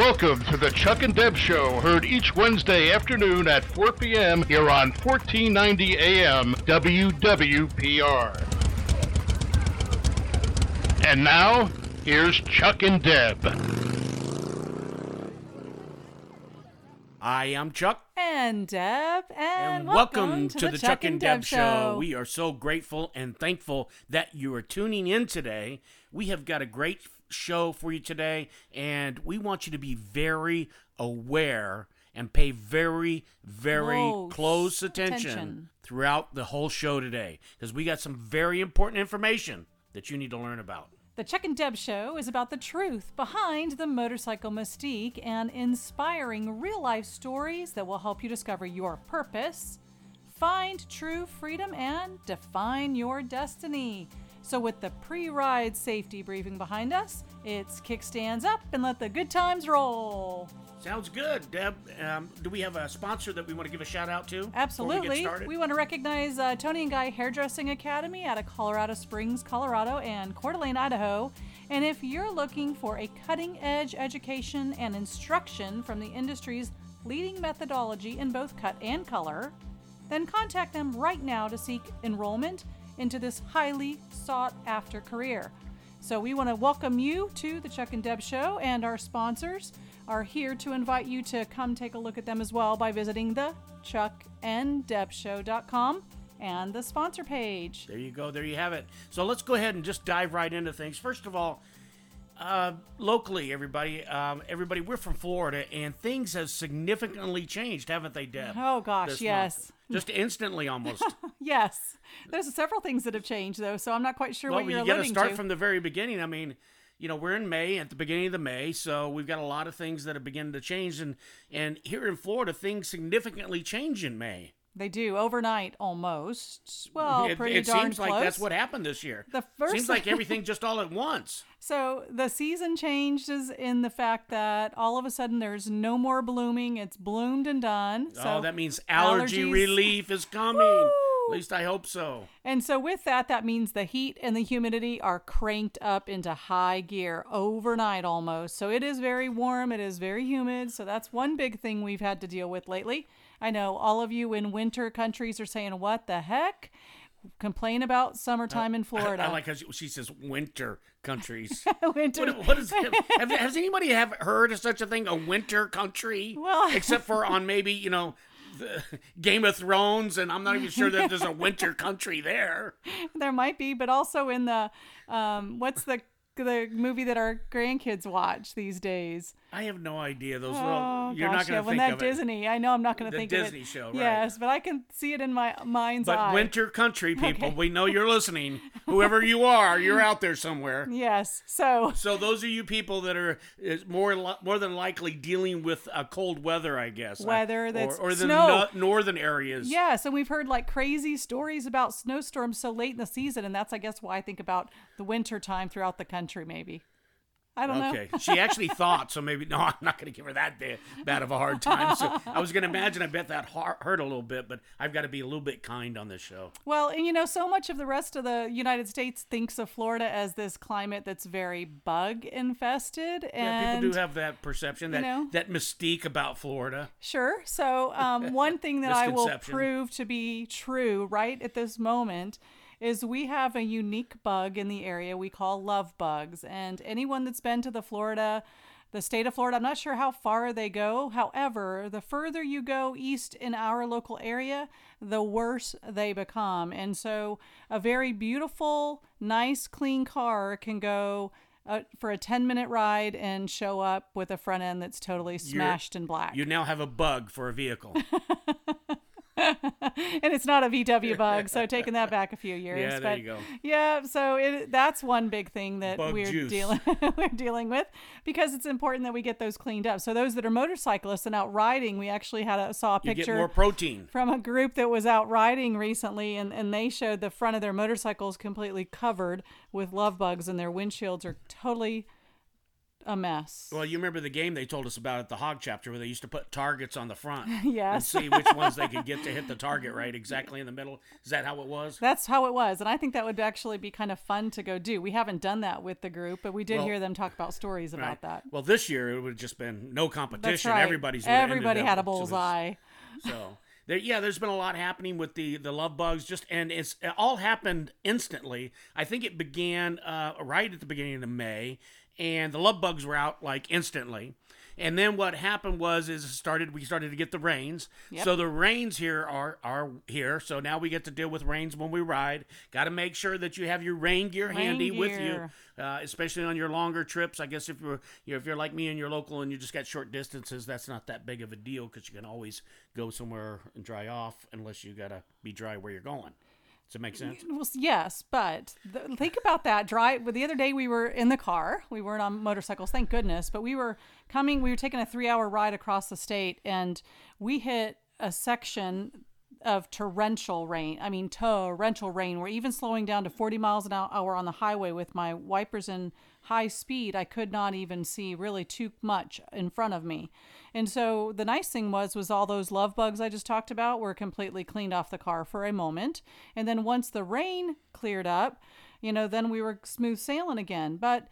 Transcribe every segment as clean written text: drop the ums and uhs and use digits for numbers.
Welcome to the Chuck and Deb Show, heard each Wednesday afternoon at 4 p.m. here on 1490 AM WWPR. And now, here's Chuck and Deb. I am Chuck. And Deb, and welcome to the Chuck and Deb Show. We are so grateful and thankful that you are tuning in today. We have got a great show for you today, and we want you to be very aware and pay very, very close attention throughout the whole show today, because we got some very important information that you need to learn about. The Chuck and Deb Show is about the truth behind the motorcycle mystique and inspiring real-life stories that will help you discover your purpose, find true freedom, and define your destiny. So with the pre-ride safety briefing behind us, it's kickstands up and let the good times roll. Sounds good, Deb. Do we have a sponsor that we want to give a shout out to? Absolutely. Before we get started? We want to recognize Tony and Guy Hairdressing Academy out of Colorado Springs, Colorado, and Coeur d'Alene, Idaho. And if you're looking for a cutting-edge education and instruction from the industry's leading methodology in both cut and color, then contact them right now to seek enrollment into this highly sought-after career. So we want to welcome you to the Chuck and Deb Show, and our sponsors are here to invite you to come take a look at them as well by visiting the chuckanddebshow.com and the sponsor page. There you go. There you have it. So let's go ahead and just dive right into things. First of all, locally, everybody, we're from Florida, and things have significantly changed, haven't they, Deb? Oh, gosh, yes. Month. Just instantly, almost. Yes. There's several things that have changed, though, so I'm not quite sure what you're alluding to. Well, you got to start from the very beginning. I mean, you know, we're in May, at the beginning of the May, so we've got a lot of things that have begun to change. And here in Florida, things significantly change in May. They do, overnight almost. Well, pretty darn close. It seems like that's what happened this year. Seems like everything just all at once. So the season changes in the fact that all of a sudden there's no more blooming. It's bloomed and done. So that means allergy relief is coming. Woo! At least I hope so. And so with that, that means the heat and the humidity are cranked up into high gear overnight almost. So it is very warm. It is very humid. So that's one big thing we've had to deal with lately. I know all of you in winter countries are saying, what the heck? Complain about summertime in Florida. I like how she says winter countries. Winter. What is that? Has anybody heard of such a thing, a winter country? Well, except for on maybe, you know, Game of Thrones, and I'm not even sure that there's a winter country there. There might be, but also in the what's the movie that our grandkids watch these days? I have no idea. Those little, you're not going to think of it. Disney. I know I'm not going to think of it. The Disney show, right? Yes, but I can see it in my mind's eye. But winter country people, okay. We know you're listening. Whoever you are, you're out there somewhere. Yes. So those of you people that are more than likely dealing with cold weather, I guess. Weather that's or snow. The northern areas. Yeah. So we've heard like crazy stories about snowstorms so late in the season, and that's I guess why I think about the winter time throughout the country, maybe. I don't know. Okay. She actually thought, so maybe, no, I'm not going to give her that bad of a hard time. So I was going to imagine, I bet that hurt a little bit, but I've got to be a little bit kind on this show. Well, and you know, so much of the rest of the United States thinks of Florida as this climate that's very bug infested. And, yeah, people do have that perception, that mystique about Florida. Sure. So one thing that I will prove to be true right at this moment is we have a unique bug in the area we call love bugs. And anyone that's been to the state of Florida, I'm not sure how far they go. However, the further you go east in our local area, the worse they become. And so a very beautiful, nice, clean car can go for a 10-minute ride and show up with a front end that's totally smashed and black. You now have a bug for a vehicle. And it's not a VW bug, so taking that back a few years. Yeah, there you go. Yeah, so that's one big thing that we're dealing with, because it's important that we get those cleaned up. So those that are motorcyclists and out riding, we actually saw a picture. You get more protein. From a group that was out riding recently, and they showed the front of their motorcycles completely covered with love bugs, and their windshields are totally a mess. Well, you remember the game they told us about at the Hog Chapter where they used to put targets on the front yes. and see which ones they could get to hit the target right exactly in the middle. Is that how it was? That's how it was. And I think that would actually be kind of fun to go do. We haven't done that with the group, but we did hear them talk about stories about right. that. Well, this year it would have just been no competition. Right. Everybody had a bullseye. So there's been a lot happening with the love bugs, and it all happened instantly. I think it began right at the beginning of May, and the love bugs were out like instantly. And then what happened we started to get the rains. Yep. So the rains here are here. So now we get to deal with rains when we ride. Got to make sure that you have your rain gear handy with you, especially on your longer trips. I guess if you're like me and you're local and you just got short distances, that's not that big of a deal because you can always go somewhere and dry off unless you got to be dry where you're going. Does it make sense? Well, yes, but think about that. The other day we were in the car. We weren't on motorcycles, thank goodness. But we were taking a 3-hour ride across the state, and we hit a section of torrential rain, where even slowing down to 40 miles an hour on the highway with my wipers in high speed, I could not even see really too much in front of me. And so the nice thing was all those love bugs I just talked about were completely cleaned off the car for a moment. And then once the rain cleared up, then we were smooth sailing again. But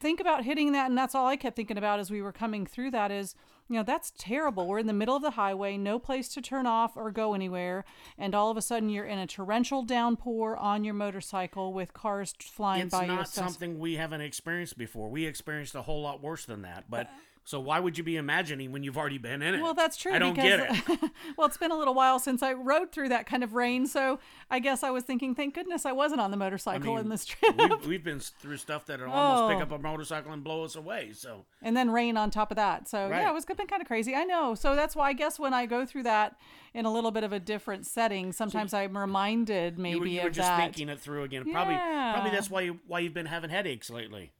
think about hitting that. And that's all I kept thinking about as we were coming through that is, that's terrible. We're in the middle of the highway, no place to turn off or go anywhere. And all of a sudden you're in a torrential downpour on your motorcycle with cars flying by you. It's not something we haven't experienced before. We experienced a whole lot worse than that, but so why would you be imagining when you've already been in it? Well, that's true. I don't get it. Well, it's been a little while since I rode through that kind of rain. So I guess I was thinking, thank goodness I wasn't on the motorcycle in this trip. We've been through stuff that will almost pick up a motorcycle and blow us away. So and then rain on top of that. So it was been kind of crazy. I know. So that's why I guess when I go through that in a little bit of a different setting, sometimes I'm reminded maybe of that. You were just thinking it through again. Yeah. Probably that's why you've been having headaches lately.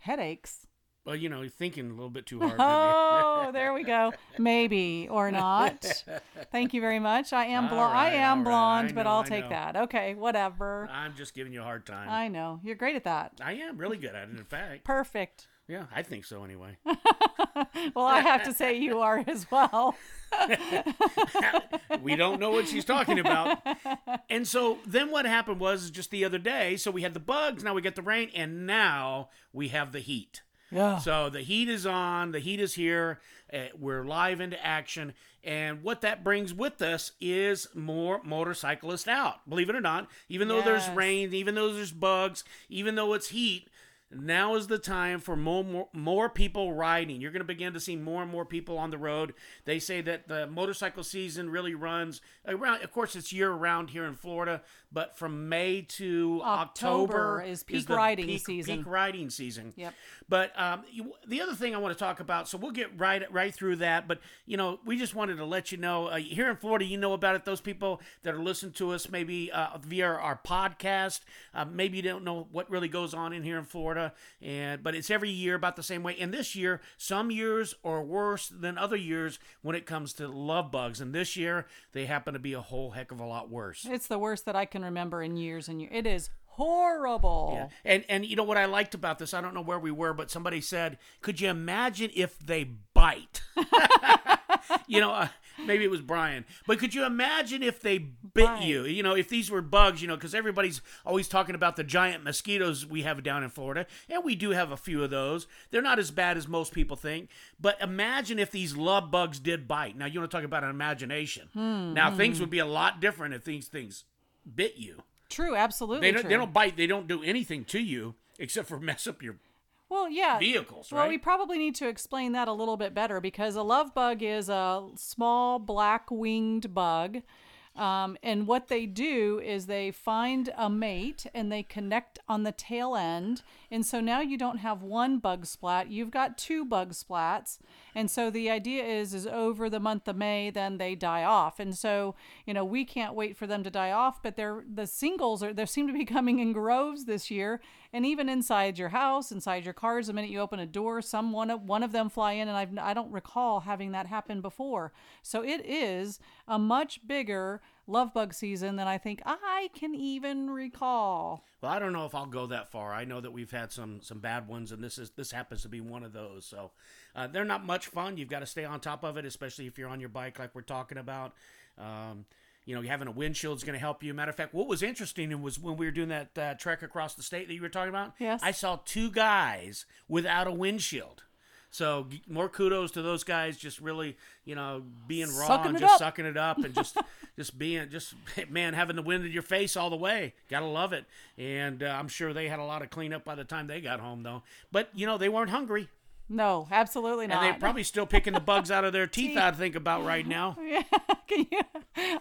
Headaches? Well, you're thinking a little bit too hard. Oh, there we go. Maybe or not. Thank you very much. I am blonde, but I'll take that. Okay, whatever. I'm just giving you a hard time. I know. You're great at that. I am really good at it, in fact. Perfect. Yeah, I think so anyway. Well, I have to say you are as well. We don't know what she's talking about. And so then what happened was just the other day, so we had the bugs, now we get the rain, and now we have the heat. Yeah. So the heat is on, the heat is here, we're live into action, and what that brings with us is more motorcyclists out. Believe it or not, even though there's rain, even though there's bugs, even though it's heat, now is the time for more people riding. You're going to begin to see more and more people on the road. They say that the motorcycle season really runs around. Of course, it's year-round here in Florida, but from May to October is peak riding season. Peak riding season. Yep. But the other thing I want to talk about, so we'll get right through that. But we just wanted to let you know here in Florida, you know about it. Those people that are listening to us maybe via our podcast, maybe you don't know what really goes on in here in Florida. But it's every year about the same way. And this year, some years are worse than other years when it comes to love bugs. And this year, they happen to be a whole heck of a lot worse. It's the worst that I can remember in years and years. It is horrible. Yeah. And you know what I liked about this? I don't know where we were, but somebody said, could you imagine if they bite? Maybe it was Brian, but could you imagine if they bit you? If these were bugs, because everybody's always talking about the giant mosquitoes we have down in Florida, and we do have a few of those. They're not as bad as most people think, but imagine if these love bugs did bite. Now, you want to talk about an imagination. Now, things would be a lot different if these things bit you. True, absolutely. They don't bite. They don't do anything to you except for mess up your vehicles, right? Well, we probably need to explain that a little bit better because a love bug is a small black-winged bug. And what they do is they find a mate and they connect on the tail end. And so now you don't have one bug splat, you've got two bug splats. And so the idea is over the month of May, then they die off. And so, we can't wait for them to die off, but the singles they seem to be coming in groves this year. And even inside your house, inside your cars, the minute you open a door, one of them fly in. And I don't recall having that happen before. So it is a much bigger love bug season than I think I can even recall. Well, I don't know if I'll go that far. I know that we've had some bad ones, and this happens to be one of those. So they're not much fun. You've got to stay on top of it, especially if you're on your bike like we're talking about. You know, having a windshield is going to help you. Matter of fact, what was interesting was when we were doing that trek across the state that you were talking about, yes, I saw two guys without a windshield. So more kudos to those guys, just really, you know, being raw and just sucking it up and just man, having the wind in your face all the way. Got to love it. And I'm sure they had a lot of cleanup by the time they got home, though. But, you know, they weren't hungry. No, absolutely not. And they're probably still picking the bugs out of their teeth, I think about right now. Yeah. Can you,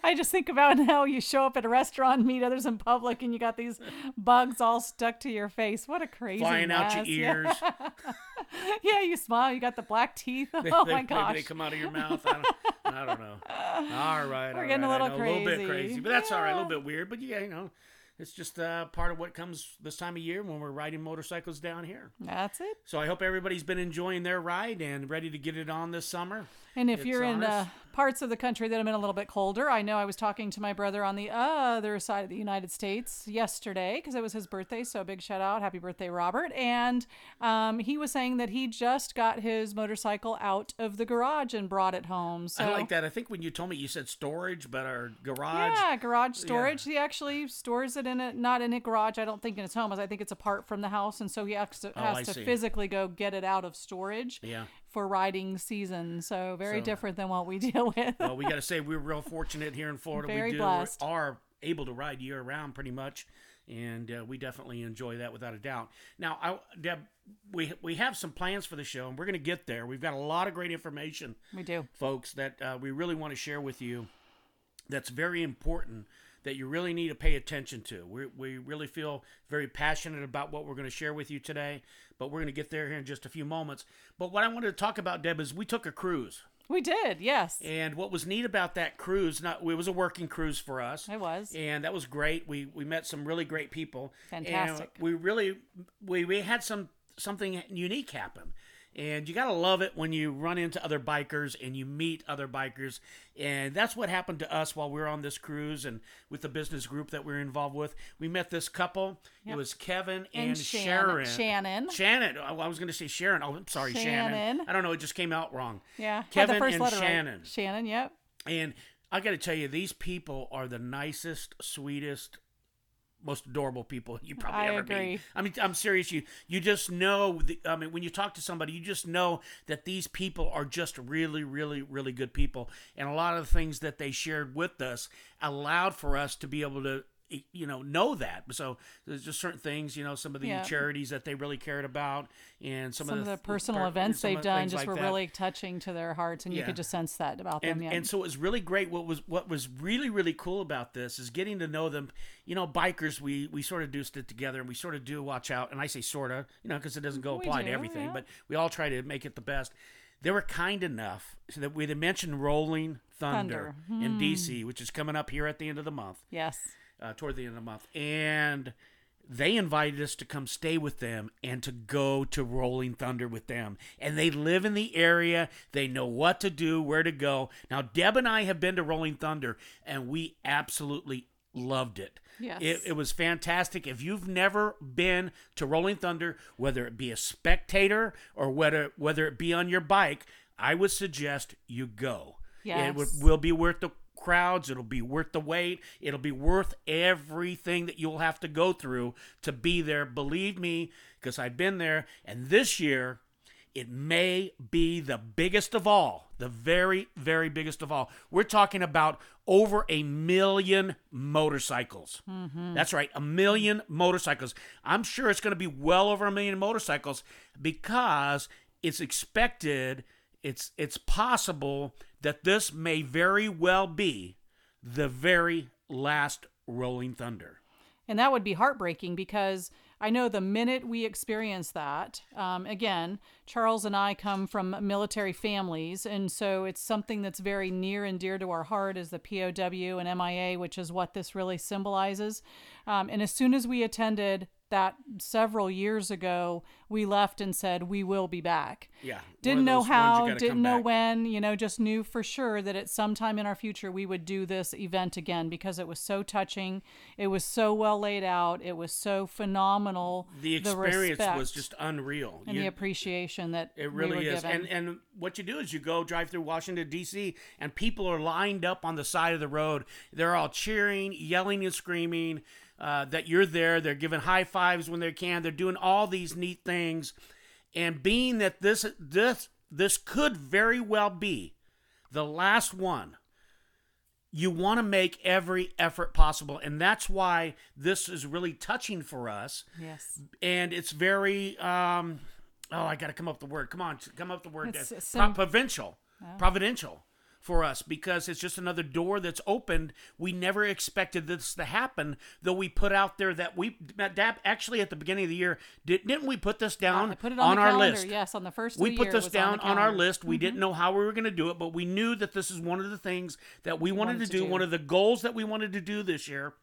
I just think about how you show up at a restaurant and meet others in public and you got these bugs all stuck to your face. What a crazy flying mess. Out your ears. Yeah. Yeah, you smile. You got the black teeth. Oh, my gosh. Maybe they come out of your mouth. I don't know. All right. We're getting a little crazy. A little bit crazy. But that's all right. A little bit weird. But, yeah, you know. It's just part of what comes this time of year when we're riding motorcycles down here. That's it. So I hope everybody's been enjoying their ride and ready to get it on this summer. And if you're in parts of the country that have been a little bit colder, I know I was talking to my brother on the other side of the United States yesterday because it was his birthday, so big shout out. Happy birthday, Robert. And he was saying that he just got his motorcycle out of the garage and brought it home. So I like that. I think when you told me you said storage, but our garage. Yeah, garage storage. Yeah. He actually stores it. Not in a garage, I don't think, in his home. I think it's apart from the house, and so he has to physically go get it out of storage for riding season. So very different than what we deal with. Well, we got to say we're real fortunate here in Florida. We are able to ride year round pretty much, and we definitely enjoy that without a doubt. Now, Deb, we have some plans for the show, and we're going to get there. We've got a lot of great information. We do, folks, that we really want to share with you. That's very important. That you really need to pay attention to. We really feel very passionate about what we're going to share with you today, but we're going to get there here in just a few moments. But what I wanted to talk about, Deb, is we took a cruise. We did, yes. And what was neat about that cruise, it was a working cruise for us. It was. And that was great. We met some really great people. Fantastic. And we had something unique happen. And you got to love it when you run into other bikers and you meet other bikers. And that's what happened to us while we were on this cruise and with the business group that we were involved with. We met this couple. Yep. It was Kevin and Sharon. Shannon. I was going to say Sharon. Oh, I'm sorry, Shannon. I don't know. It just came out wrong. Yeah. Kevin and Shannon. Right. Shannon, yep. And I got to tell you, these people are the nicest, sweetest, most adorable people you probably ever meet. I mean, I'm serious. You just know. When you talk to somebody, you just know that these people are just really, really, really good people. And a lot of the things that they shared with us allowed for us to be able to, you know that. So there's just certain things, you know, some of the charities that they really cared about, and some of the personal events they've done just were really touching to their hearts, and you could just sense that about them. Yeah. And so it was really great. What was really, really cool about this is getting to know them. You know, bikers, we sort of do stick together, and we sort of do watch out. And I say sort of, you know, because it doesn't apply to everything, but we all try to make it the best. They were kind enough so that we had mentioned Rolling Thunder in D.C., which is coming up here at the end of the month. Yes. Toward the end of the month, and they invited us to come stay with them and to go to Rolling Thunder with them. And they live in the area. They know what to do, where to go. Now, Deb and I have been to Rolling Thunder, and we absolutely loved it. Yes. It was fantastic. If you've never been to Rolling Thunder, whether it be a spectator or whether it be on your bike, I would suggest you go. Yes. It will be worth the crowds. It'll be worth the wait. It'll be worth everything that you'll have to go through to be there. Believe me, because I've been there. And this year, it may be the biggest of all, the very, very biggest of all. We're talking about over 1 million motorcycles. Mm-hmm. That's right, 1 million motorcycles. I'm sure it's going to be well over 1 million motorcycles because it's expected. It's possible that this may very well be the very last Rolling Thunder. And that would be heartbreaking because I know the minute we experience that, again, Charles and I come from military families, and so it's something that's very near and dear to our heart is the POW and MIA, which is what this really symbolizes. And as soon as we attended that several years ago we left and said we will be back. Yeah. Didn't know how, didn't know when, you know, just knew for sure that at some time in our future we would do this event again because it was so touching, it was so well laid out, it was so phenomenal. The experience was just unreal. And the appreciation that it really is. And what you do is you go drive through Washington DC and people are lined up on the side of the road. They're all cheering, yelling and screaming. That you're there. They're giving high fives when they can. They're doing all these neat things. And being that this could very well be the last one, you want to make every effort possible. And that's why this is really touching for us. Yes. And it's very, I got to come up with the word. Come on, come up with the word. It's providential for us, because it's just another door that's opened. We never expected this to happen, though we put out there that we, Dab, actually at the beginning of the year, didn't we put this down on our list? Yes, on the first we put this down on our list. We didn't know how we were going to do it, but we knew that this is one of the things that we wanted to do, one of the goals that we wanted to do this year.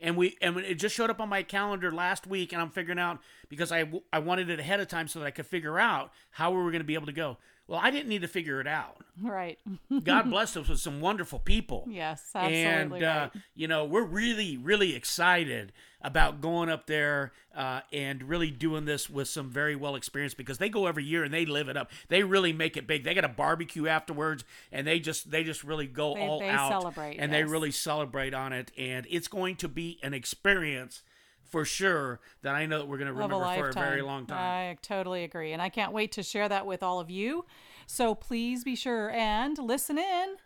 And it just showed up on my calendar last week, and I'm figuring out, because I wanted it ahead of time so that I could figure out how we were going to be able to go. Well, I didn't need to figure it out. Right. God blessed us with some wonderful people. Yes, absolutely. And, right. You know, we're really, really excited about going up there and really doing this with some very well experienced, because they go every year and they live it up. They really make it big. They got a barbecue afterwards, and they just really go all out. They celebrate. And they really celebrate on it. And it's going to be an experience for sure that I know that we're going to remember for a very long time. I totally agree. And I can't wait to share that with all of you. So please be sure and listen in.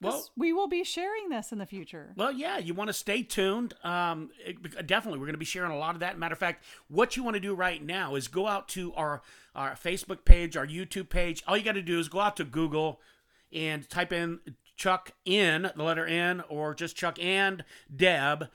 Well, we will be sharing this in the future. Well, yeah, you want to stay tuned. Definitely, we're going to be sharing a lot of that. Matter of fact, what you want to do right now is go out to our Facebook page, our YouTube page. All you got to do is go out to Google and type in Chuck in, the letter N, or just Chuck and Deb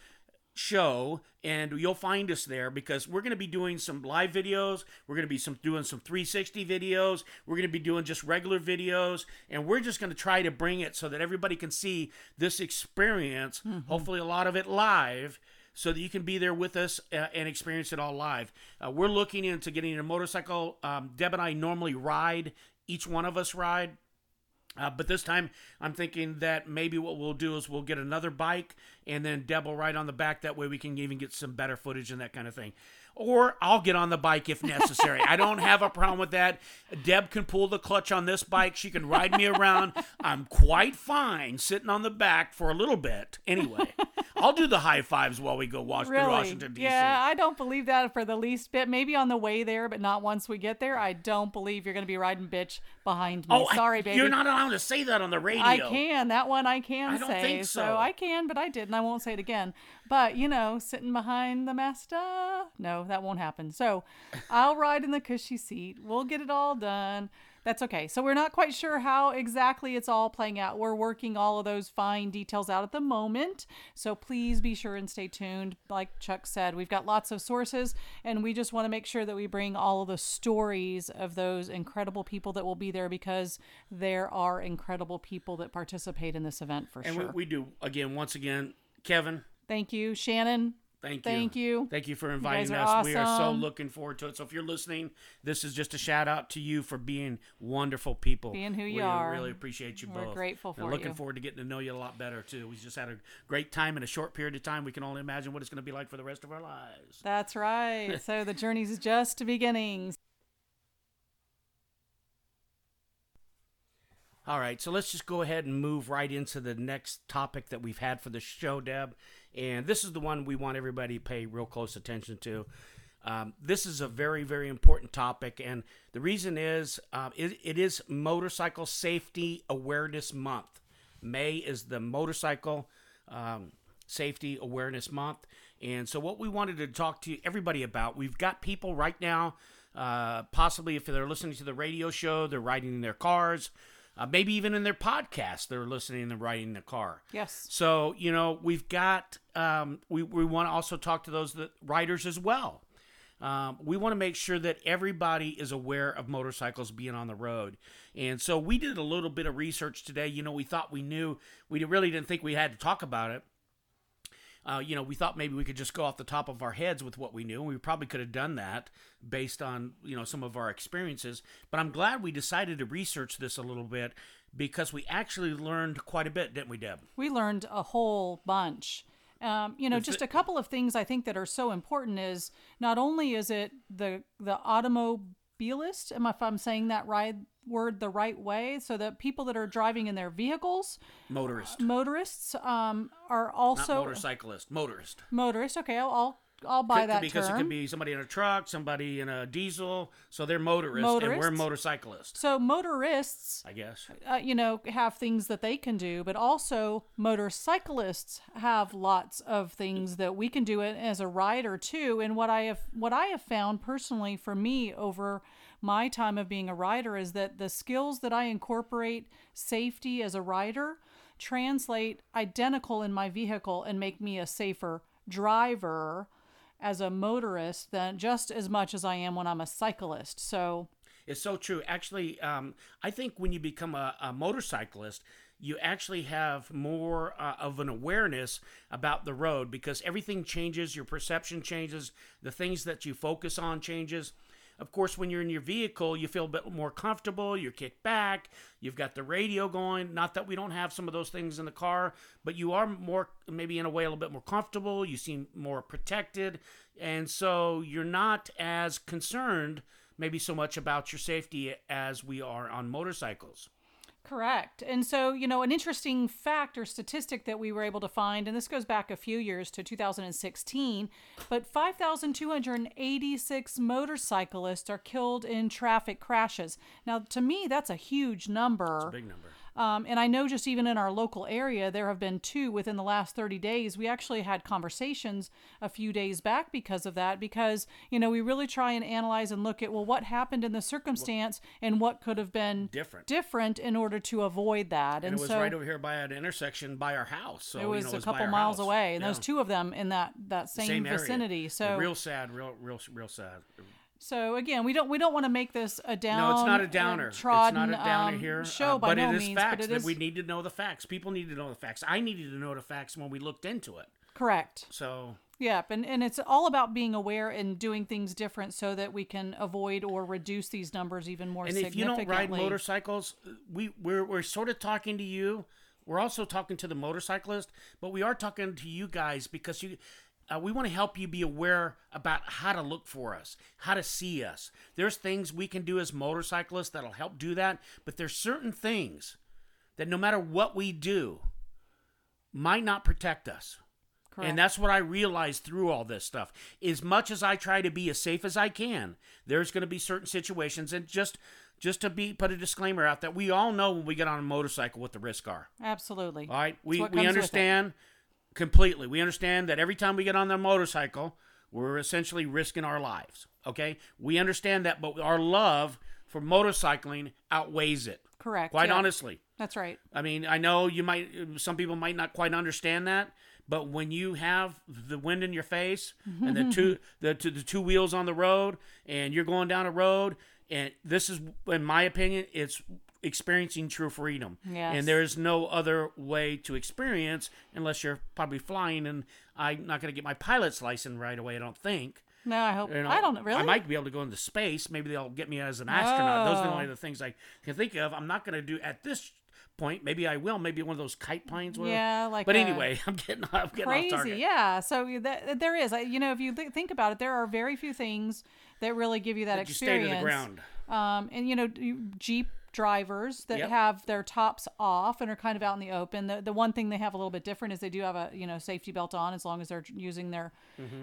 Show, and you'll find us there, because we're going to be doing some live videos. We're going to be doing some 360 videos. We're going to be doing just regular videos, and we're just going to try to bring it so that everybody can see this experience, hopefully a lot of it live, so that you can be there with us and experience it all live. We're looking into getting a motorcycle. Deb and I normally ride. Each one of us ride. But this time, I'm thinking that maybe what we'll do is we'll get another bike, and then Deb will ride on the back. That way we can even get some better footage and that kind of thing. Or I'll get on the bike if necessary. I don't have a problem with that. Deb can pull the clutch on this bike. She can ride me around. I'm quite fine sitting on the back for a little bit. Anyway, I'll do the high fives while we go through Washington, D.C. Yeah, I don't believe that for the least bit. Maybe on the way there, but not once we get there. I don't believe you're going to be riding bitch behind me. Sorry, baby. You're not allowed to say that on the radio. I can. That one I can say. I don't think so. So I can, but I didn't. I won't say it again. But, you know, sitting behind the Mazda. No, that won't happen. So I'll ride in the cushy seat. We'll get it all done. That's okay. So we're not quite sure how exactly it's all playing out. We're working all of those fine details out at the moment. So please be sure and stay tuned. Like Chuck said, we've got lots of sources, and we just want to make sure that we bring all of the stories of those incredible people that will be there, because there are incredible people that participate in this event for sure. And we do, once again, Kevin. Thank you, Shannon. Thank you. Thank you for inviting us. Awesome. We are so looking forward to it. So if you're listening, this is just a shout out to you for being wonderful people. Being who you are. We really appreciate you both. We're grateful for you. We're looking forward to getting to know you a lot better, too. We just had a great time in a short period of time. We can only imagine what it's going to be like for the rest of our lives. That's right. So the journey's just beginning. All right, so let's just go ahead and move right into the next topic that we've had for the show, Deb. And this is the one we want everybody to pay real close attention to. This is a very, very important topic. And the reason is it is Motorcycle Safety Awareness Month. May is the Motorcycle Safety Awareness Month. And so what we wanted to talk to everybody about, we've got people right now, possibly if they're listening to the radio show, they're riding in their cars. Maybe even in their podcast, they're listening and riding in the car. Yes. So, you know, we've got, we want to also talk to those riders as well. We want to make sure that everybody is aware of motorcycles being on the road. And so we did a little bit of research today. You know, we thought we knew. We really didn't think we had to talk about it. You know, we thought maybe we could just go off the top of our heads with what we knew. We probably could have done that based on, you know, some of our experiences. But I'm glad we decided to research this a little bit, because we actually learned quite a bit, didn't we, Deb? We learned a whole bunch. You know, just a couple of things I think that are so important is not only is it the automobilist, if I'm saying that right word the right way, so that people that are driving in their vehicles, motorists, are also not motorcyclist, motorist. Okay, I'll buy that because term. It could be somebody in a truck, somebody in a diesel, so they're motorists. And we're motorcyclists. So motorists, I guess, you know, have things that they can do, but also motorcyclists have lots of things that we can do as a rider too. And what I have found personally for me over my time of being a rider is that the skills that I incorporate safety as a rider translate identical in my vehicle and make me a safer driver as a motorist than just as much as I am when I'm a cyclist. So it's so true. Actually, I think when you become a motorcyclist, you actually have more of an awareness about the road, because everything changes. Your perception changes. The things that you focus on changes. Of course, when you're in your vehicle, you feel a bit more comfortable. You're kicked back. You've got the radio going. Not that we don't have some of those things in the car, but you are more, maybe in a way, a little bit more comfortable. You seem more protected. And so you're not as concerned maybe so much about your safety as we are on motorcycles. Correct. And so, you know, an interesting fact or statistic that we were able to find, and this goes back a few years to 2016, but 5,286 motorcyclists are killed in traffic crashes. Now, to me, that's a huge number. It's a big number. And I know just even in our local area, there have been two within the last 30 days. We actually had conversations a few days back because of that, because, you know, we really try and analyze and look at, well, what happened in the circumstance and what could have been different in order to avoid that. And it was so, right over here by an intersection by our house. So, it was, you know, it was a couple miles away. And yeah. Those two of them in that same vicinity. Area. So real sad, real sad. So again, we don't want to make this a downer. No, it's not a downer. Trodden, it's not a downer here. Show by no means, but it is facts. We need to know the facts. People need to know the facts. I needed to know the facts when we looked into it. Correct. So. Yep, and it's all about being aware and doing things different so that we can avoid or reduce these numbers even more significantly. And if you don't ride motorcycles, we're sort of talking to you. We're also talking to the motorcyclist, but we are talking to you guys because you. We want to help you be aware about how to look for us, how to see us. There's things we can do as motorcyclists that'll help do that, but there's certain things that no matter what we do might not protect us. Correct. And that's what I realized through all this stuff. As much as I try to be as safe as I can, there's going to be certain situations, and just to put a disclaimer out that we all know when we get on a motorcycle what the risks are. Absolutely. All right, we understand. Completely. We understand that every time we get on the motorcycle, we're essentially risking our lives, okay? We understand that, but our love for motorcycling outweighs it. Correct. Quite honestly. That's right. I mean, I know some people might not quite understand that, but when you have the wind in your face and the two wheels on the road and you're going down a road, and this is, in my opinion, it's experiencing true freedom. Yes. And there is no other way to experience unless you're probably flying, and I'm not going to get my pilot's license right away, I don't think. No, I hope. You know, I don't really. I might be able to go into space. Maybe they'll get me as an astronaut. Those are the only other things I can think of. I'm not going to do at this point. Maybe I will. Maybe one of those kite planes will. Yeah, like. But anyway, I'm getting crazy, off target. Yeah. So there is. You know, if you think about it, there are very few things that really give you that experience. You stay to the ground. And you know, Jeep drivers that have their tops off and are kind of out in the open. The one thing they have a little bit different is they do have a, you know, safety belt on, as long as they're using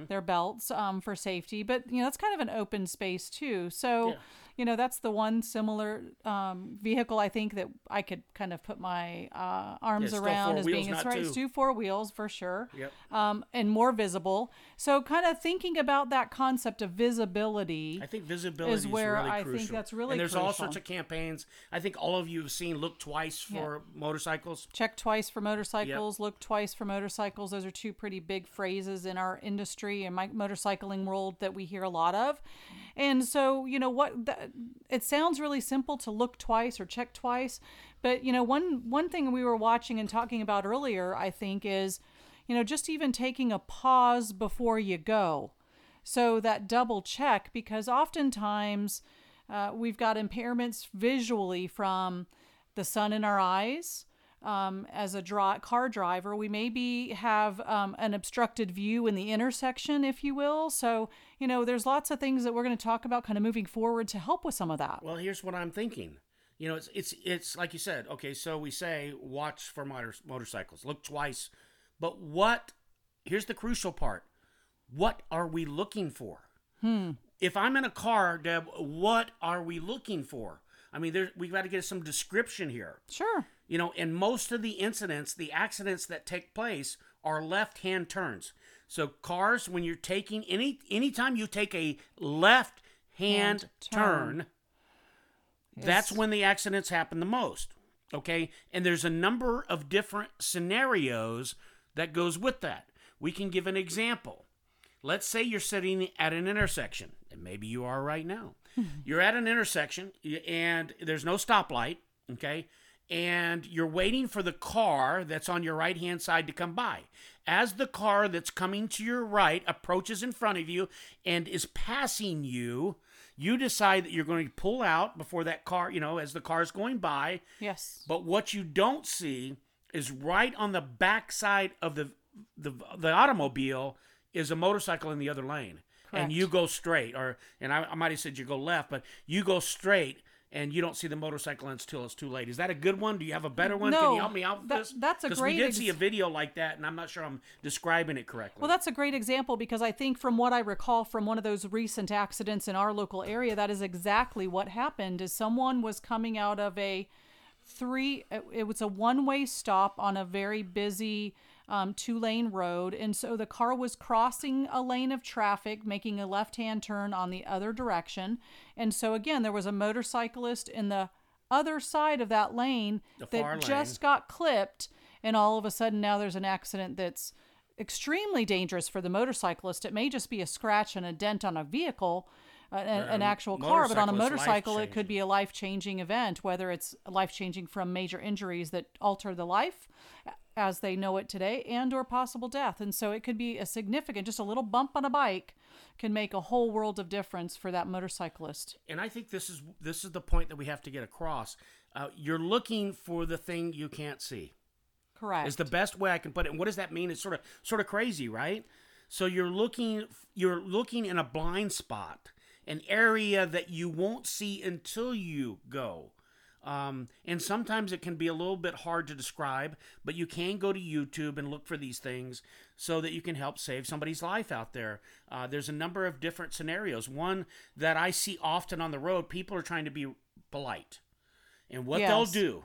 their belts for safety. But, you know, that's kind of an open space too. So, you know, that's the one similar vehicle I think that I could kind of put my arms around as being it's 2 4 wheels for sure. Yep. And more visible. So kind of thinking about that concept of visibility. I think visibility is where really I crucial. Think that's really crucial. And there's all sorts of campaigns. I think all of you have seen Look Twice for motorcycles. Check twice for motorcycles. Yep. Look twice for motorcycles. Those are two pretty big phrases in our industry and my motorcycling world that we hear a lot of. And so, you know, it sounds really simple to look twice or check twice. But, you know, one thing we were watching and talking about earlier, I think, is, you know, just even taking a pause before you go. So that double check, because oftentimes we've got impairments visually from the sun in our eyes. As a car driver, we maybe have an obstructed view in the intersection, if you will. So, you know, there's lots of things that we're going to talk about kind of moving forward to help with some of that. Well, here's what I'm thinking. You know, it's like you said, okay, so we say watch for motorcycles, look twice. But here's the crucial part. What are we looking for? If I'm in a car, Deb, what are we looking for? I mean, we've got to get some description here. Sure. You know, and most of the incidents, the accidents that take place are left-hand turns. So cars, when you're taking anytime you take a left-hand turn, yes, that's when the accidents happen the most. Okay? And there's a number of different scenarios that goes with that. We can give an example. Let's say you're sitting at an intersection, and maybe you are right now. You're at an intersection, and there's no stoplight, okay? And you're waiting for the car that's on your right-hand side to come by. As the car that's coming to your right approaches in front of you and is passing you, you decide that you're going to pull out before that car, you know, as the car's going by. Yes. But what you don't see is right on the backside of the automobile is a motorcycle in the other lane. Correct. And you go straight, and I might have said you go left, but you go straight. And you don't see the motorcycle until it's too late. Is that a good one? Do you have a better one? No, can you help me out with this? That's a great example. Because we did see a video like that, and I'm not sure I'm describing it correctly. Well, that's a great example, because I think from what I recall from one of those recent accidents in our local area, that is exactly what happened. Is someone was coming out of it was a one-way stop on a very busy two-lane road. And so the car was crossing a lane of traffic, making a left-hand turn on the other direction. And so, again, there was a motorcyclist in the other side of that lane that just got clipped. And all of a sudden now there's an accident that's extremely dangerous for the motorcyclist. It may just be a scratch and a dent on a vehicle, an actual car, but on a motorcycle, it could be a life-changing event, whether it's life-changing from major injuries that alter the life as they know it today, and or possible death. And so it could be a significant, just a little bump on a bike can make a whole world of difference for that motorcyclist. And I think this is the point that we have to get across. You're looking for the thing you can't see. Correct. Is the best way I can put it. And what does that mean? It's sort of crazy, right? So you're looking in a blind spot, an area that you won't see until you go. And sometimes it can be a little bit hard to describe, but you can go to YouTube and look for these things so that you can help save somebody's life out there. There's a number of different scenarios. One that I see often on the road, people are trying to be polite. And what they'll do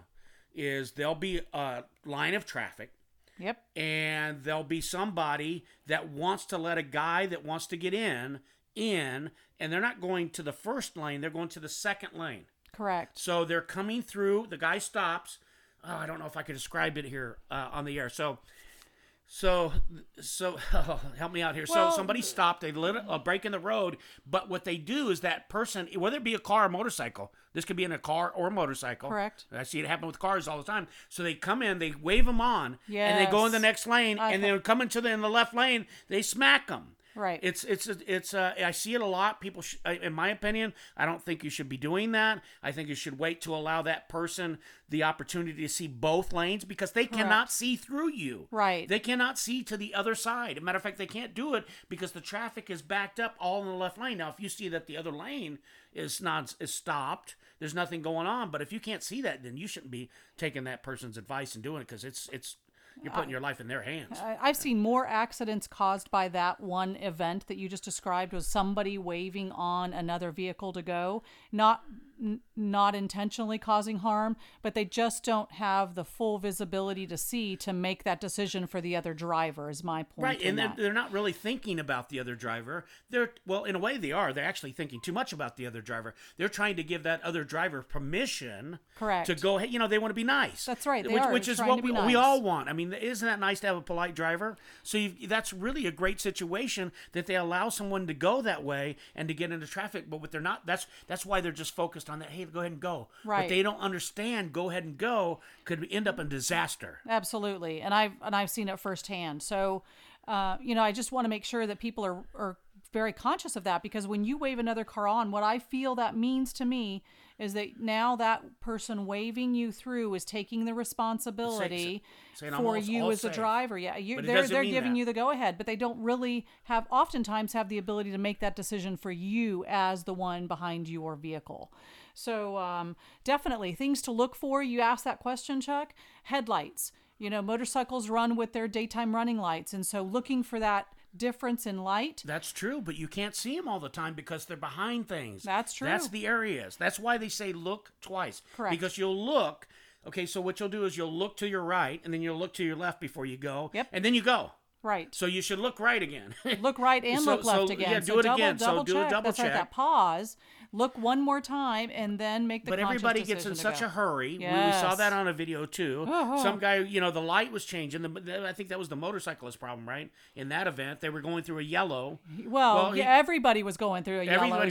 is there'll be a line of traffic. Yep. And there'll be somebody that wants to let a guy that wants to get in, and they're not going to the first lane, they're going to the second lane. Correct. So they're coming through. The guy stops. Oh, I don't know if I could describe it here on the air. So help me out here. Well, so somebody stopped. They lit a break in the road. But what they do is that person, whether it be a car or motorcycle, this could be in a car or a motorcycle. Correct. I see it happen with cars all the time. So they come in, they wave them on, and they go in the next lane, and they're coming in the left lane. They smack them. Right. It's I see it a lot. People, in my opinion, I don't think you should be doing that. I think you should wait to allow that person the opportunity to see both lanes, because they cannot see through you. Right. They cannot see to the other side. As a matter of fact, they can't do it because the traffic is backed up all in the left lane. Now, if you see that the other lane is stopped, there's nothing going on. But if you can't see that, then you shouldn't be taking that person's advice and doing it, because it's you're putting your life in their hands. I've seen more accidents caused by that one event that you just described, was somebody waving on another vehicle to go, not intentionally causing harm, but they just don't have the full visibility to see to make that decision for the other driver, is my point. Right, and they're not really thinking about the other driver. Well, in a way they are. They're actually thinking too much about the other driver. They're trying to give that other driver permission to go, hey, you know, they want to be nice. That's right, which is what we all want. I mean, isn't that nice to have a polite driver? So that's really a great situation that they allow someone to go that way and to get into traffic, but what they're not, that's why they're just focused insist on that, hey, go ahead and go. Right. But they don't understand go ahead and go could end up in disaster. Absolutely. And I've seen it firsthand. So, I just want to make sure that people are very conscious of that, because when you wave another car on, what I feel that means to me is that now that person waving you through is taking the responsibility for you as a driver. Yeah, they're giving you the go-ahead, but they don't really oftentimes have the ability to make that decision for you as the one behind your vehicle. So definitely things to look for. You asked that question, Chuck. Headlights. Motorcycles run with their daytime running lights, and so looking for that difference in light. That's true, but you can't see them all the time because they're behind things. That's true. That's the areas. That's why they say look twice. Correct. Because you'll look. Okay, so what you'll do is you'll look to your right, and then you'll look to your left before you go. Yep. And then you go. Right. So you should look right again. Look right and look left again. Yeah, do it again. So do a double check. That's right, that pause. Look one more time and then make the conscious decision. But everybody gets in such a hurry. Yes. We saw that on a video too. Uh-huh. Some guy, the light was changing. I think that was the motorcyclist problem, right? In that event, they were going through a yellow. Well everybody was going through a yellow.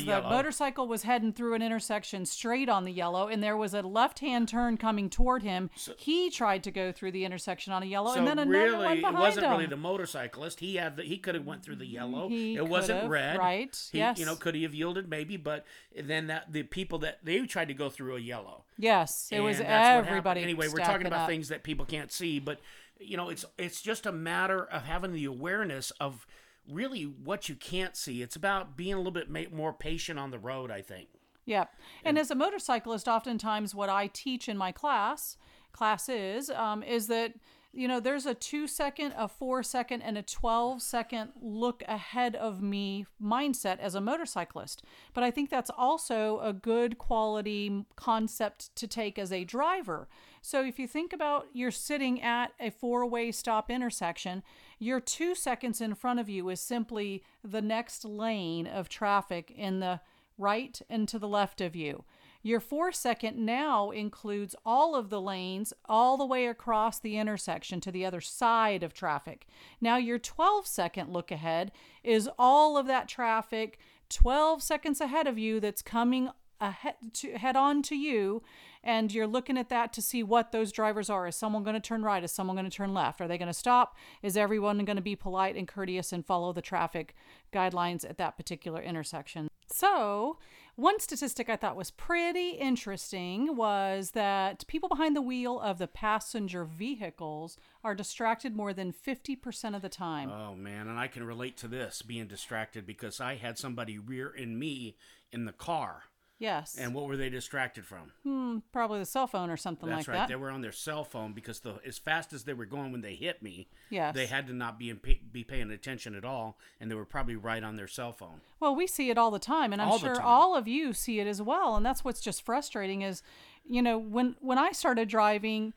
The motorcycle was heading through an intersection straight on the yellow, and there was a left-hand turn coming toward him. So, he tried to go through the intersection on a yellow, and then another one behind him. Really the motorcyclist. He could have went through the yellow. It wasn't red. Right. Yes. Could he have yielded maybe, but then the people that they tried to go through a yellow. Yes. It was everybody. Anyway, we're talking about things that people can't see, but it's just a matter of having the awareness of really what you can't see. It's about being a little bit more patient on the road, I think. Yeah. And as a motorcyclist, oftentimes what I teach in my classes is that there's a 2-second, a 4-second, and a 12-second look ahead of me mindset as a motorcyclist. But I think that's also a good quality concept to take as a driver. So if you think about you're sitting at a 4-way stop intersection, your 2 seconds in front of you is simply the next lane of traffic in the right and to the left of you. Your 4-second now includes all of the lanes all the way across the intersection to the other side of traffic. Now your 12-second look ahead is all of that traffic 12 seconds ahead of you that's coming head on to you, and you're looking at that to see what those drivers are. Is someone going to turn right? Is someone going to turn left? Are they going to stop? Is everyone going to be polite and courteous and follow the traffic guidelines at that particular intersection? So one statistic I thought was pretty interesting was that people behind the wheel of the passenger vehicles are distracted more than 50% of the time. Oh, man. And I can relate to this, being distracted, because I had somebody rear-end me in the car. Yes. And what were they distracted from? Probably the cell phone or something like that. That's right. They were on their cell phone because as fast as they were going when they hit me, yes, they had to not be paying attention at all, and they were probably right on their cell phone. Well, we see it all the time, and I'm sure all of you see it as well, and that's what's just frustrating is, when I started driving,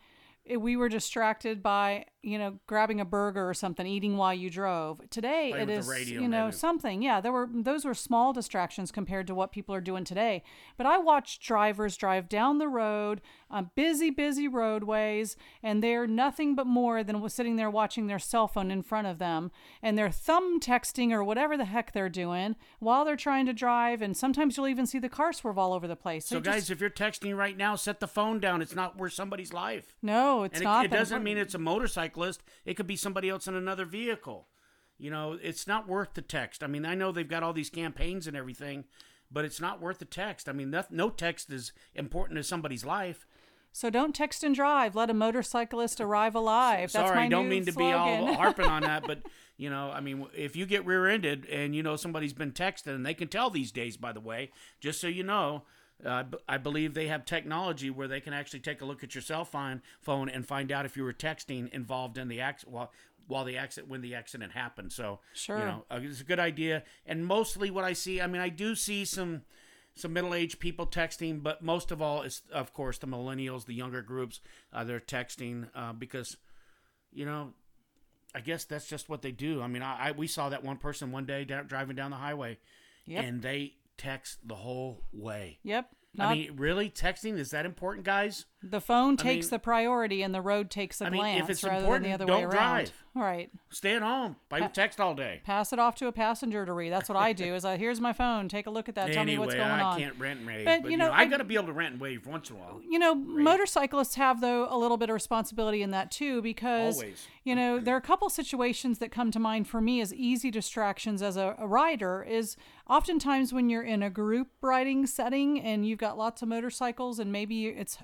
we were distracted by, grabbing a burger or something, eating while you drove. Today, it is, something. Yeah, those were small distractions compared to what people are doing today. But I watch drivers drive down the road on busy roadways, and they're nothing but more than sitting there watching their cell phone in front of them, and they're thumb texting or whatever the heck they're doing while they're trying to drive. And sometimes you'll even see the car swerve all over the place. So guys, if you're texting right now, set the phone down. It's not worth somebody's life. No, it's not. It doesn't mean it's a motorcyclist. It could be somebody else in another vehicle. It's not worth the text. I mean, I know they've got all these campaigns and everything, but it's not worth the text. I mean, no text is important to somebody's life. So don't text and drive. Let a motorcyclist arrive alive. That's my new slogan. Sorry, don't mean to be all harping on that, but if you get rear-ended and somebody's been texting, and they can tell these days, by the way, just so you know, I believe they have technology where they can actually take a look at your cell phone and find out if you were texting involved in the accident when the accident happened. So sure, it's a good idea. And mostly what I see, I do see some middle-aged people texting, but most of all is, of course, the millennials, the younger groups, they're texting because, I guess that's just what they do. We saw that one person one day driving down the highway, yep, and they text the whole way. Yep. I mean, really? Texting? Is that important, guys? The phone takes the priority and the road takes a glance if it's rather important, than the other way around. Don't drive. Right. Stay at home. By text all day. Pass it off to a passenger to read. That's what I do. Here's my phone. Take a look at that. Anyway, tell me what's going on. I can't rant and rave. But, you know, I got to be able to rant and wave once in a while. You know, motorcyclists have, though, a little bit of responsibility in that, too, because, you know, there are a couple situations that come to mind for me as easy distractions as a rider is oftentimes when you're in a group riding setting and you've got lots of motorcycles and maybe it's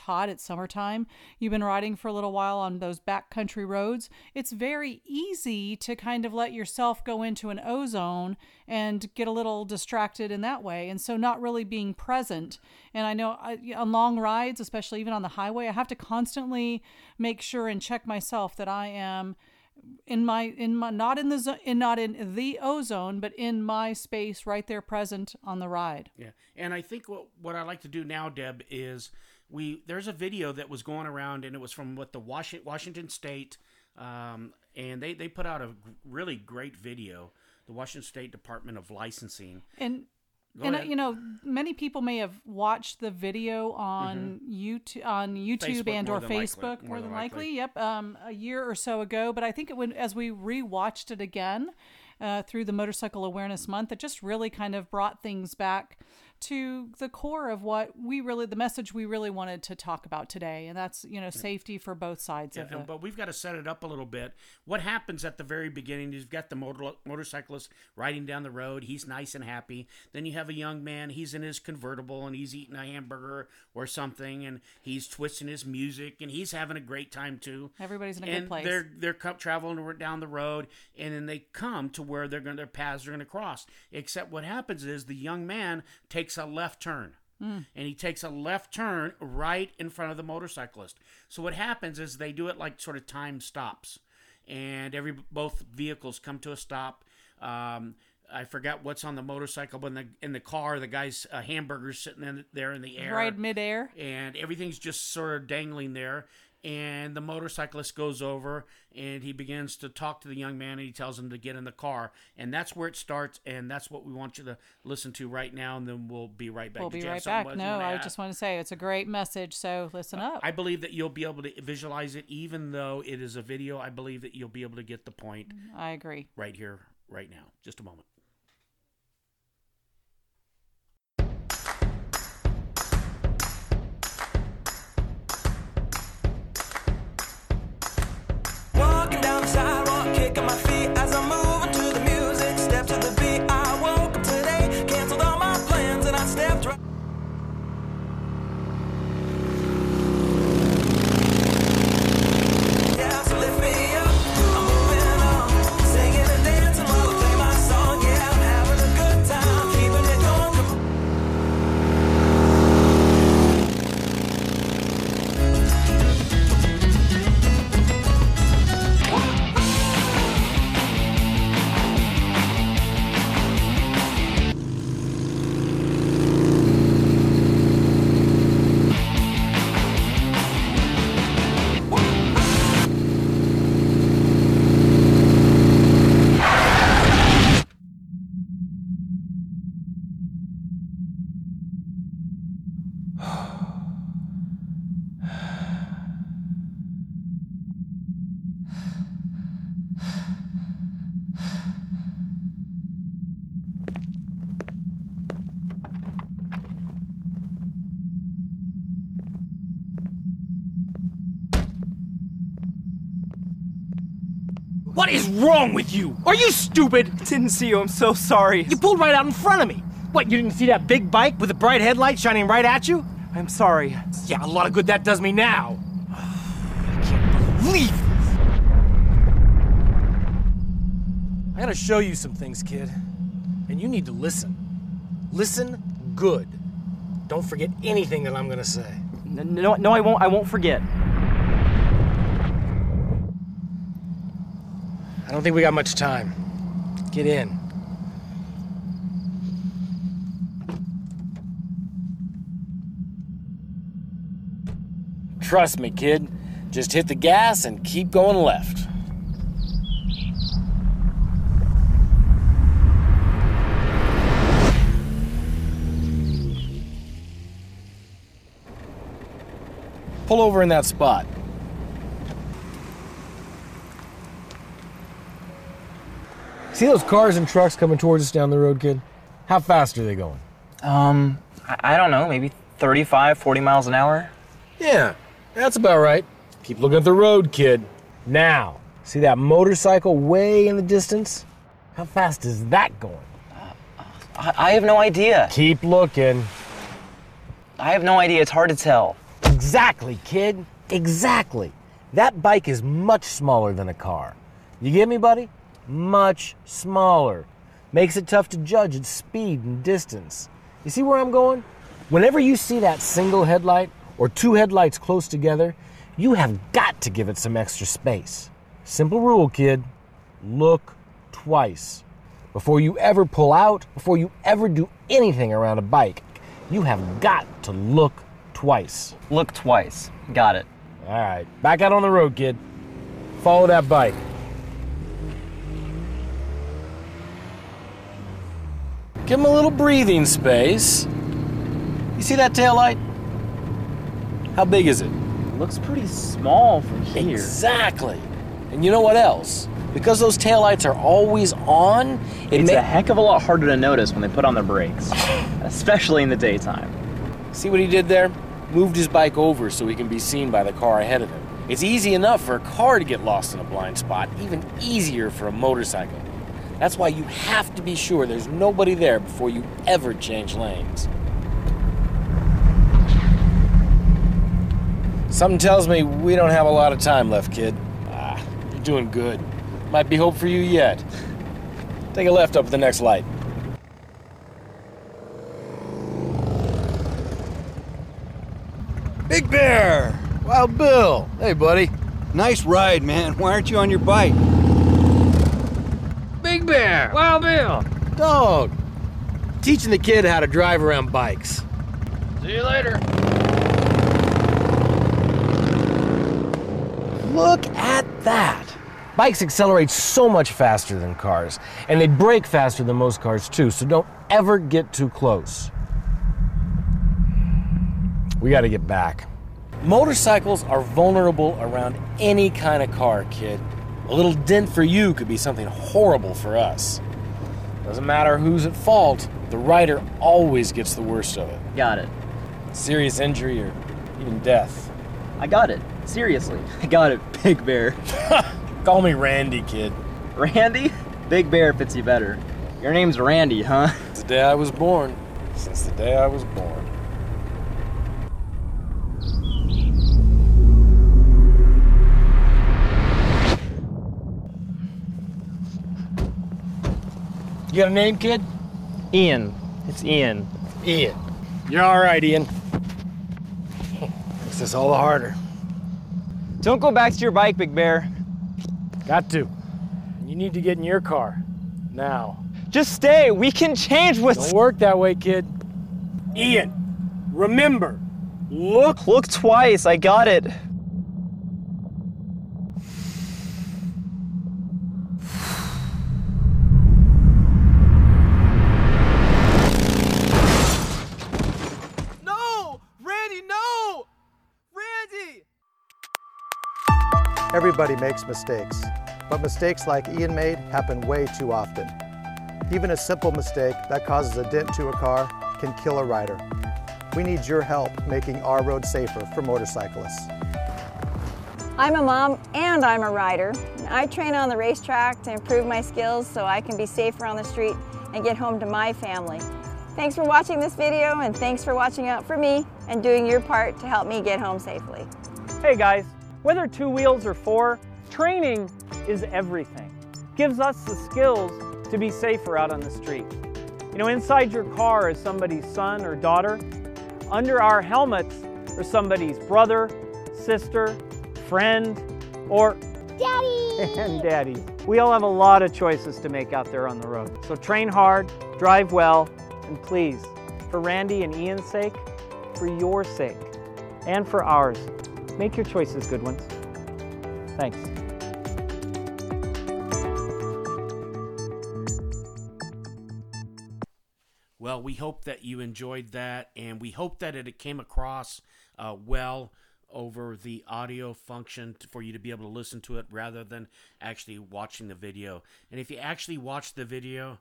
hot, it's summertime, you've been riding for a little while on those backcountry roads, it's very easy to kind of let yourself go into an O-zone and get a little distracted in that way. And so not really being present. And I know on long rides, especially even on the highway, I have to constantly make sure and check myself that I am not in the ozone, but in my space right there present on the ride. Yeah. And I think what I like to do now, Deb, is there's a video that was going around, and it was from the Washington State, and they put out a really great video, the Washington State Department of Licensing. And you know, many people may have watched the video on YouTube Facebook, and or Facebook more than likely. Yep, a year or so ago. But I think as we rewatched it again through the Motorcycle Awareness Month, it just really kind of brought things back to the core of what the message we really wanted to talk about today, and that's safety for both sides of it. But we've got to set it up a little bit. What happens at the very beginning? You've got the motorcyclist riding down the road. He's nice and happy. Then you have a young man. He's in his convertible and he's eating a hamburger or something, and he's twisting his music and he's having a great time too. Everybody's in a good place. And they're traveling down the road, and then they come to where their paths are going to cross. Except what happens is the young man takes a left turn, and he takes a left turn right in front of the motorcyclist. So what happens is they do it like sort of time stops, and both vehicles come to a stop. I forgot what's on the motorcycle, but in the car, the guy's hamburger's sitting there in the air, right midair, and everything's just sort of dangling there. And the motorcyclist goes over and he begins to talk to the young man, and he tells him to get in the car. And that's where it starts. And that's what we want you to listen to right now. And then we'll be right back. We'll be right back. No, I just want to say it's a great message. So listen up. I believe that you'll be able to visualize it, even though it is a video. I believe that you'll be able to get the point. I agree. Right here, right now. Just a moment. What is wrong with you? Are you stupid? I didn't see you. I'm so sorry. You pulled right out in front of me. What, you didn't see that big bike with the bright headlight shining right at you? I'm sorry. Yeah, a lot of good that does me now. I can't believe this. I gotta show you some things, kid. And you need to listen. Listen good. Don't forget anything that I'm gonna say. No, I won't. I won't forget. I don't think we got much time. Get in. Trust me, kid. Just hit the gas and keep going left. pull over in that spot. See those cars and trucks coming towards us down the road, kid? How fast are they going? I don't know, maybe 35, 40 miles an hour. Yeah, that's about right. Keep looking at the road, kid. Now, see that motorcycle way in the distance? How fast is that going? I have no idea. Keep looking. I have no idea. It's hard to tell. Exactly, kid. Exactly. That bike is much smaller than a car. You get me, buddy? Much smaller. Makes it tough to judge its speed and distance. You see where I'm going? Whenever you see that single headlight or two headlights close together, you have got to give it some extra space. Simple rule, kid. Look twice. Before you ever pull out, before you ever do anything around a bike, you have got to look twice. Look twice. Got it. All right. Back out on the road, kid. Follow that bike. Give him a little breathing space. You see that taillight? How big is it? It looks pretty small from here. Exactly. And you know what else? Because those taillights are always on, it's a heck of a lot harder to notice when they put on their brakes, especially in the daytime. See what he did there? Moved his bike over so he can be seen by the car ahead of him. It's easy enough for a car to get lost in a blind spot, even easier for a motorcycle. That's why you have to be sure there's nobody there before you ever change lanes. Something tells me we don't have a lot of time left, kid. Ah, you're doing good. Might be hope for you yet. Take a left up at the next light. Big Bear! Wild Bill! Hey, buddy. Nice ride, man. Why aren't you on your bike? Big Bear! Wild Bill! Dog! Teaching the kid how to drive around bikes. See you later. Look at that! Bikes accelerate so much faster than cars, and they brake faster than most cars too, so don't ever get too close. We gotta get back. Motorcycles are vulnerable around any kind of car, kid. A little dent for you could be something horrible for us. Doesn't matter who's at fault, the rider always gets the worst of it. Got it. Serious injury or even death. I got it, seriously. I got it, Big Bear. Call me Randy, kid. Randy? Big Bear fits you better. Your name's Randy, huh? Since the day I was born. Since the day I was born. You got a name, kid? Ian. It's Ian. Ian. You're all right, Ian. Makes this all the harder. Don't go back to your bike, Big Bear. Got to. You need to get in your car. Now. Just stay. We can change what's... Don't work that way, kid. Ian, remember, look... Look twice. I got it. Everybody makes mistakes, but mistakes like Ian made happen way too often. Even a simple mistake that causes a dent to a car can kill a rider. We need your help making our road safer for motorcyclists. I'm a mom and I'm a rider. I train on the racetrack to improve my skills so I can be safer on the street and get home to my family. Thanks for watching this video and thanks for watching out for me and doing your part to help me get home safely. Hey guys. Whether two wheels or four, training is everything. Gives us the skills to be safer out on the street. You know, inside your car is somebody's son or daughter. Under our helmets are somebody's brother, sister, friend, or Daddy! And Daddy. We all have a lot of choices to make out there on the road. So train hard, drive well, and please, for Randy and Ian's sake, for your sake, and for ours, make your choices good ones. Thanks. Well, we hope that you enjoyed that, and we hope that it came across well. over the audio function for you to be able to listen to it rather than actually watching the video. And if you actually watch the video,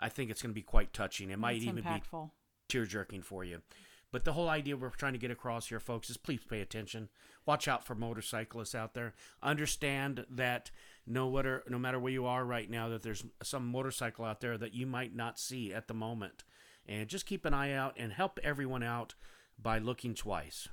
I think it's going to be quite touching. It might even impactful. Be tear-jerking for you. But the whole idea we're trying to get across here, folks, is please pay attention. Watch out for motorcyclists out there. Understand that no matter where you are right now, that there's some motorcycle out there that you might not see at the moment. And just keep an eye out and help everyone out by looking twice.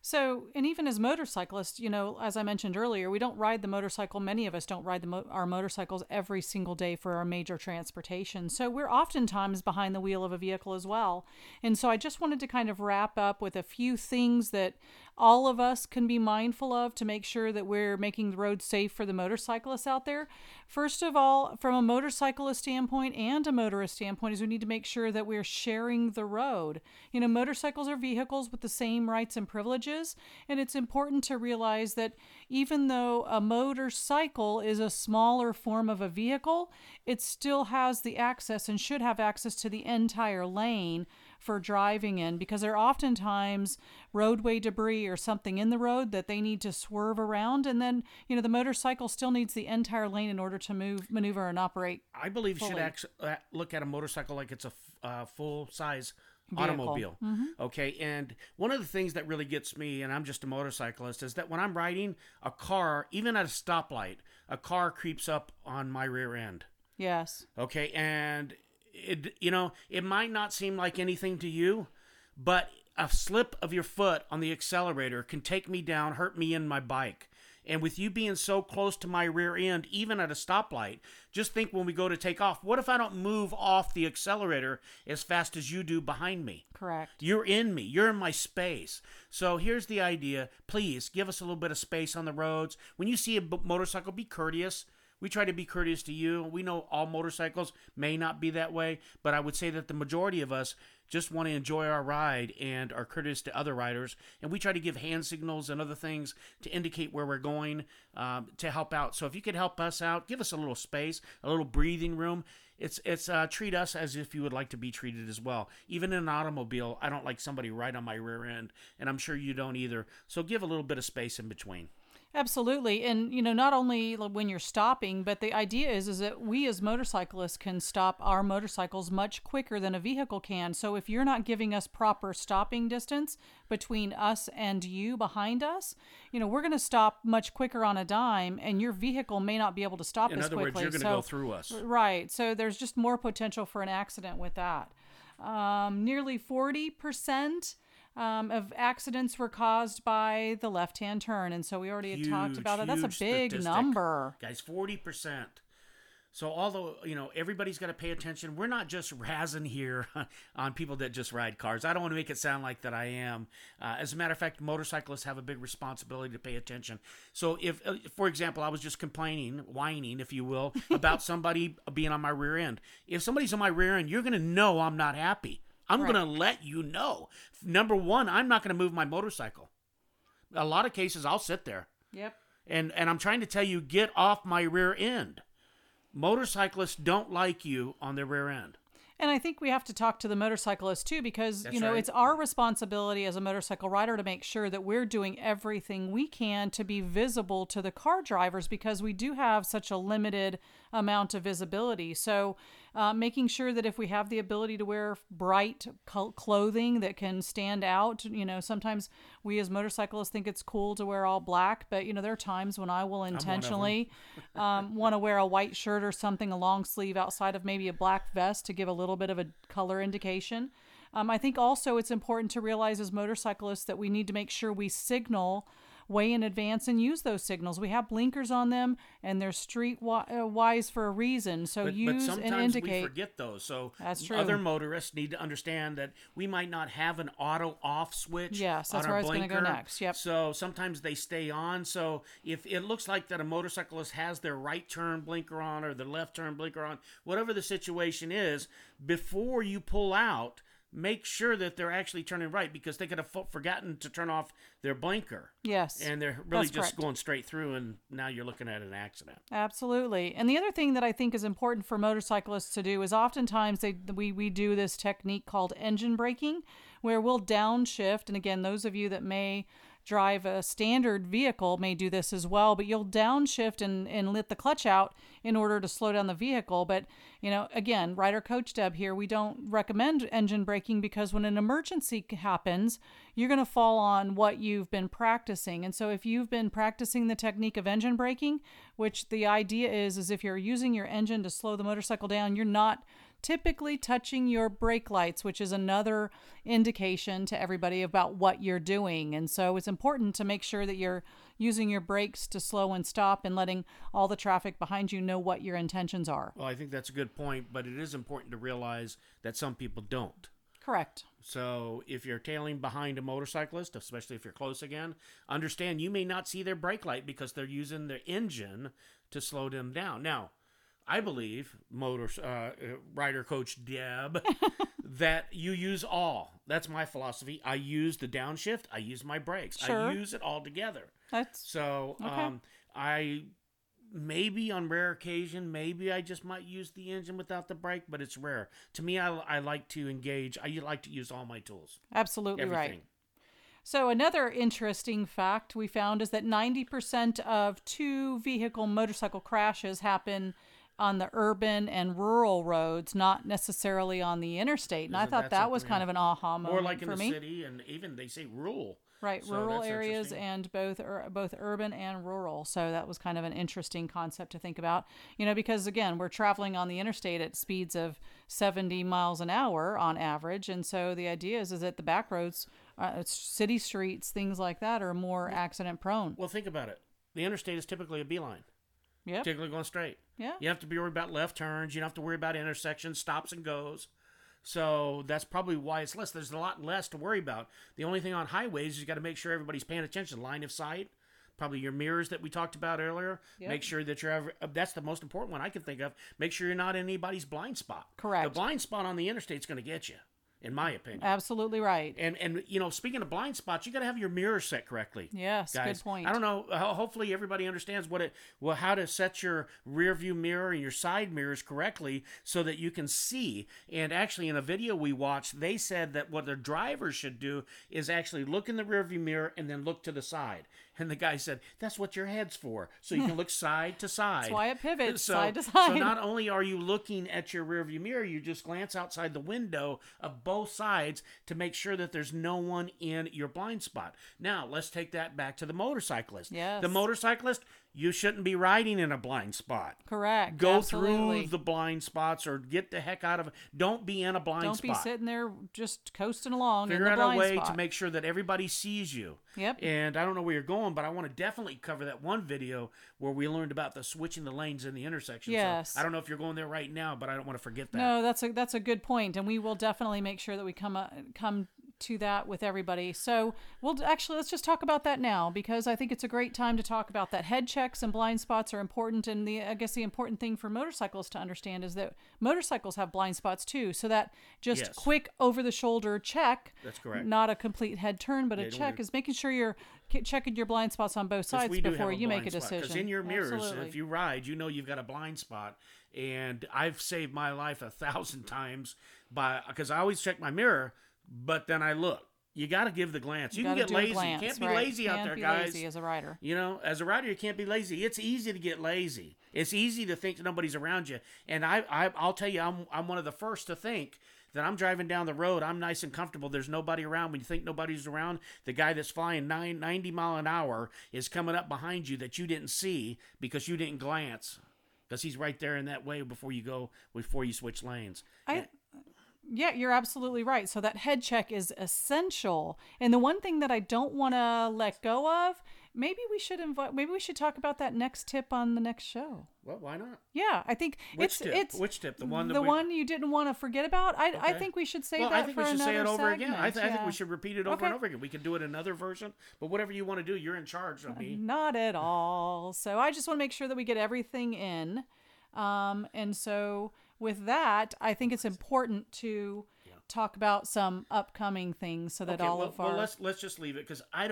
So, and even as motorcyclists, you know, as I mentioned earlier, we don't ride the motorcycle. Many of us don't ride our motorcycles every single day for our major transportation. So we're oftentimes behind the wheel of a vehicle as well. And so I just wanted to kind of wrap up with a few things that all of us can be mindful of to make sure that we're making the road safe for the motorcyclists out there. First of all, from a motorcyclist standpoint and a motorist standpoint, is we need to make sure that we're sharing the road. You know, motorcycles are vehicles with the same rights and privileges, and it's important to realize that even though a motorcycle is a smaller form of a vehicle, it still has the access and should have access to the entire lane for driving in, because there are oftentimes roadway debris or something in the road that they need to swerve around, and then, you know, the motorcycle still needs the entire lane in order to maneuver and operate. I believe fully. You should actually look at a motorcycle like it's a full-size automobile. Mm-hmm. Okay, and one of the things that really gets me, and I'm just a motorcyclist, is that when I'm riding a car, even at a stoplight, a car creeps up on my rear end. Yes. Okay, and it might not seem like anything to you, but a slip of your foot on the accelerator can take me down, hurt me in my bike. And with you being so close to my rear end, even at a stoplight, just think when we go to take off, what if I don't move off the accelerator as fast as you do behind me? Correct. You're in me. You're in my space. So here's the idea. Please give us a little bit of space on the roads. When you see a motorcycle, be courteous. We try to be courteous to you. We know all motorcycles may not be that way, but I would say that the majority of us just want to enjoy our ride and are courteous to other riders. And we try to give hand signals and other things to indicate where we're going to help out. So if you could help us out, give us a little space, a little breathing room. It's treat us as if you would like to be treated as well. Even in an automobile, I don't like somebody right on my rear end, and I'm sure you don't either. So give a little bit of space in between. Absolutely. And, you know, not only when you're stopping, but the idea is that we as motorcyclists can stop our motorcycles much quicker than a vehicle can. So if you're not giving us proper stopping distance between us and you behind us, you know, we're going to stop much quicker on a dime, and your vehicle may not be able to stop as quickly. In other words, you're going to go through us. Right. So there's just more potential for an accident with that. Nearly 40% of accidents were caused by the left-hand turn. And so we already had talked about that. That's a big statistic. Number. Guys, 40%. So although, you know, everybody's got to pay attention, we're not just razzing here on people that just ride cars. I don't want to make it sound like that I am. As a matter of fact, motorcyclists have a big responsibility to pay attention. So if, for example, I was just whining, if you will, about somebody being on my rear end. If somebody's on my rear end, you're going to know I'm not happy. I'm right. going to let you know. Number one, I'm not going to move my motorcycle. A lot of cases, I'll sit there. Yep. And I'm trying to tell you, get off my rear end. Motorcyclists don't like you on their rear end. And I think we have to talk to the motorcyclists too, because, that's you know, right. It's our responsibility as a motorcycle rider to make sure that we're doing everything we can to be visible to the car drivers, because we do have such a limited amount of visibility. So making sure that if we have the ability to wear bright clothing that can stand out, you know, sometimes we as motorcyclists think it's cool to wear all black, but, you know, there are times when I will intentionally want to wear a white shirt or something, a long sleeve outside of maybe a black vest to give a little bit of a color indication. I think also it's important to realize as motorcyclists that we need to make sure we signal way in advance and use those signals. We have blinkers on them, and they're streetwise for a reason. So use and indicate. But sometimes we forget those. So that's true. Other motorists need to understand that we might not have an auto off switch. Yes, that's on where I was going to go next. Yep. So sometimes they stay on. So if it looks like that a motorcyclist has their right turn blinker on or their left turn blinker on, whatever the situation is, before you pull out, make sure that they're actually turning right, because they could have forgotten to turn off their blinker. Yes. And they're really just correct. Going straight through, and now you're looking at an accident. Absolutely. And the other thing that I think is important for motorcyclists to do is oftentimes we do this technique called engine braking, where we'll downshift. And again, those of you that may drive a standard vehicle may do this as well, but you'll downshift and let the clutch out in order to slow down the vehicle. But, you know, again, Rider Coach Deb here, we don't recommend engine braking because when an emergency happens, you're going to fall on what you've been practicing. And so if you've been practicing the technique of engine braking, which the idea is if you're using your engine to slow the motorcycle down, you're not typically touching your brake lights, which is another indication to everybody about what you're doing. And so it's important to make sure that you're using your brakes to slow and stop and letting all the traffic behind you know what your intentions are. Well, I think that's a good point, but it is important to realize that some people don't. Correct. So if you're tailing behind a motorcyclist, especially if you're close again, understand you may not see their brake light because they're using their engine to slow them down. Now, I believe, Rider Coach Deb, that you use all. That's my philosophy. I use the downshift. I use my brakes. Sure. I use it all together. I maybe on rare occasion, maybe I just might use the engine without the brake, but it's rare. To me, I like to engage. I like to use all my tools. Absolutely everything. Right. So another interesting fact we found is that 90% of two-vehicle motorcycle crashes happen on the urban and rural roads, not necessarily on the interstate. And I thought that was kind of an aha moment for me. More like in the city, and even they say rural. Right, so rural areas and both urban and rural. So that was kind of an interesting concept to think about, you know, because again, we're traveling on the interstate at speeds of 70 miles an hour on average. And so the idea is that the back roads, city streets, things like that are more accident prone. Well, think about it. The interstate is typically a beeline. Yeah. Typically going straight. Yeah. You have to be worried about left turns. You don't have to worry about intersections, stops and goes. So that's probably why it's less. There's a lot less to worry about. The only thing on highways is you got to make sure everybody's paying attention. Line of sight, probably your mirrors that we talked about earlier. Yep. Make sure that that's the most important one I can think of. Make sure you're not in anybody's blind spot. Correct. The blind spot on the interstate's going to get you, in my opinion. Absolutely right. And you know, speaking of blind spots, you got to have your mirror set correctly. Yes, guys. Good point. I don't know. Hopefully, everybody understands how to set your rear view mirror and your side mirrors correctly so that you can see. And actually, in a video we watched, they said that what the driver should do is actually look in the rear view mirror and then look to the side. And the guy said, that's what your head's for. So you can look side to side. That's why it pivots side to side. So not only are you looking at your rearview mirror, you just glance outside the window of both sides to make sure that there's no one in your blind spot. Now, let's take that back to the motorcyclist. Yes. The motorcyclist, you shouldn't be riding in a blind spot. Correct. Go absolutely. Through the blind spots or get the heck out of it. Don't be in a blind spot. Don't be sitting there just coasting along in the blind spot. Figure out a way to make sure that everybody sees you. Yep. And I don't know where you're going, but I want to definitely cover that one video where we learned about the switching the lanes in the intersection. Yes. So I don't know if you're going there right now, but I don't want to forget that. No, that's a good point. And we will definitely make sure that we come to that with everybody. So let's just talk about that now, because I think it's a great time to talk about that. Head checks and blind spots are important. And the important thing for motorcycles to understand is that motorcycles have blind spots too. So that just quick over the shoulder check, that's correct. Not a complete head turn, but a check is making sure you're checking your blind spots on both sides before you make a decision. Because in your mirrors, Absolutely. If you ride, you know you've got a blind spot. And I've saved my life 1,000 times because I always check my mirror, but then I look. You got to give the glance. You can get lazy. Glance, you can't be lazy out there, guys. Lazy as a rider. You know, as a rider, you can't be lazy. It's easy to get lazy. It's easy to think that nobody's around you. And I'll tell you, I'm one of the first to think that I'm driving down the road. I'm nice and comfortable. There's nobody around. When you think nobody's around, the guy that's flying 90 mile an hour is coming up behind you that you didn't see because you didn't glance, because he's right there in that way before you switch lanes. Yeah, you're absolutely right. So that head check is essential. And the one thing that I don't want to let go of, maybe we should talk about that next tip on the next show. Well, why not? Yeah, I think which tip? The one one you didn't want to forget about? I think we should say that for another segment. I think we should say it over again. I think we should repeat it over and over again. We can do it another version, but whatever you want to do, you're in charge of me. Not at all. So I just want to make sure that we get everything in. And so with that, I think it's important to talk about some upcoming things so that let's just leave it, because I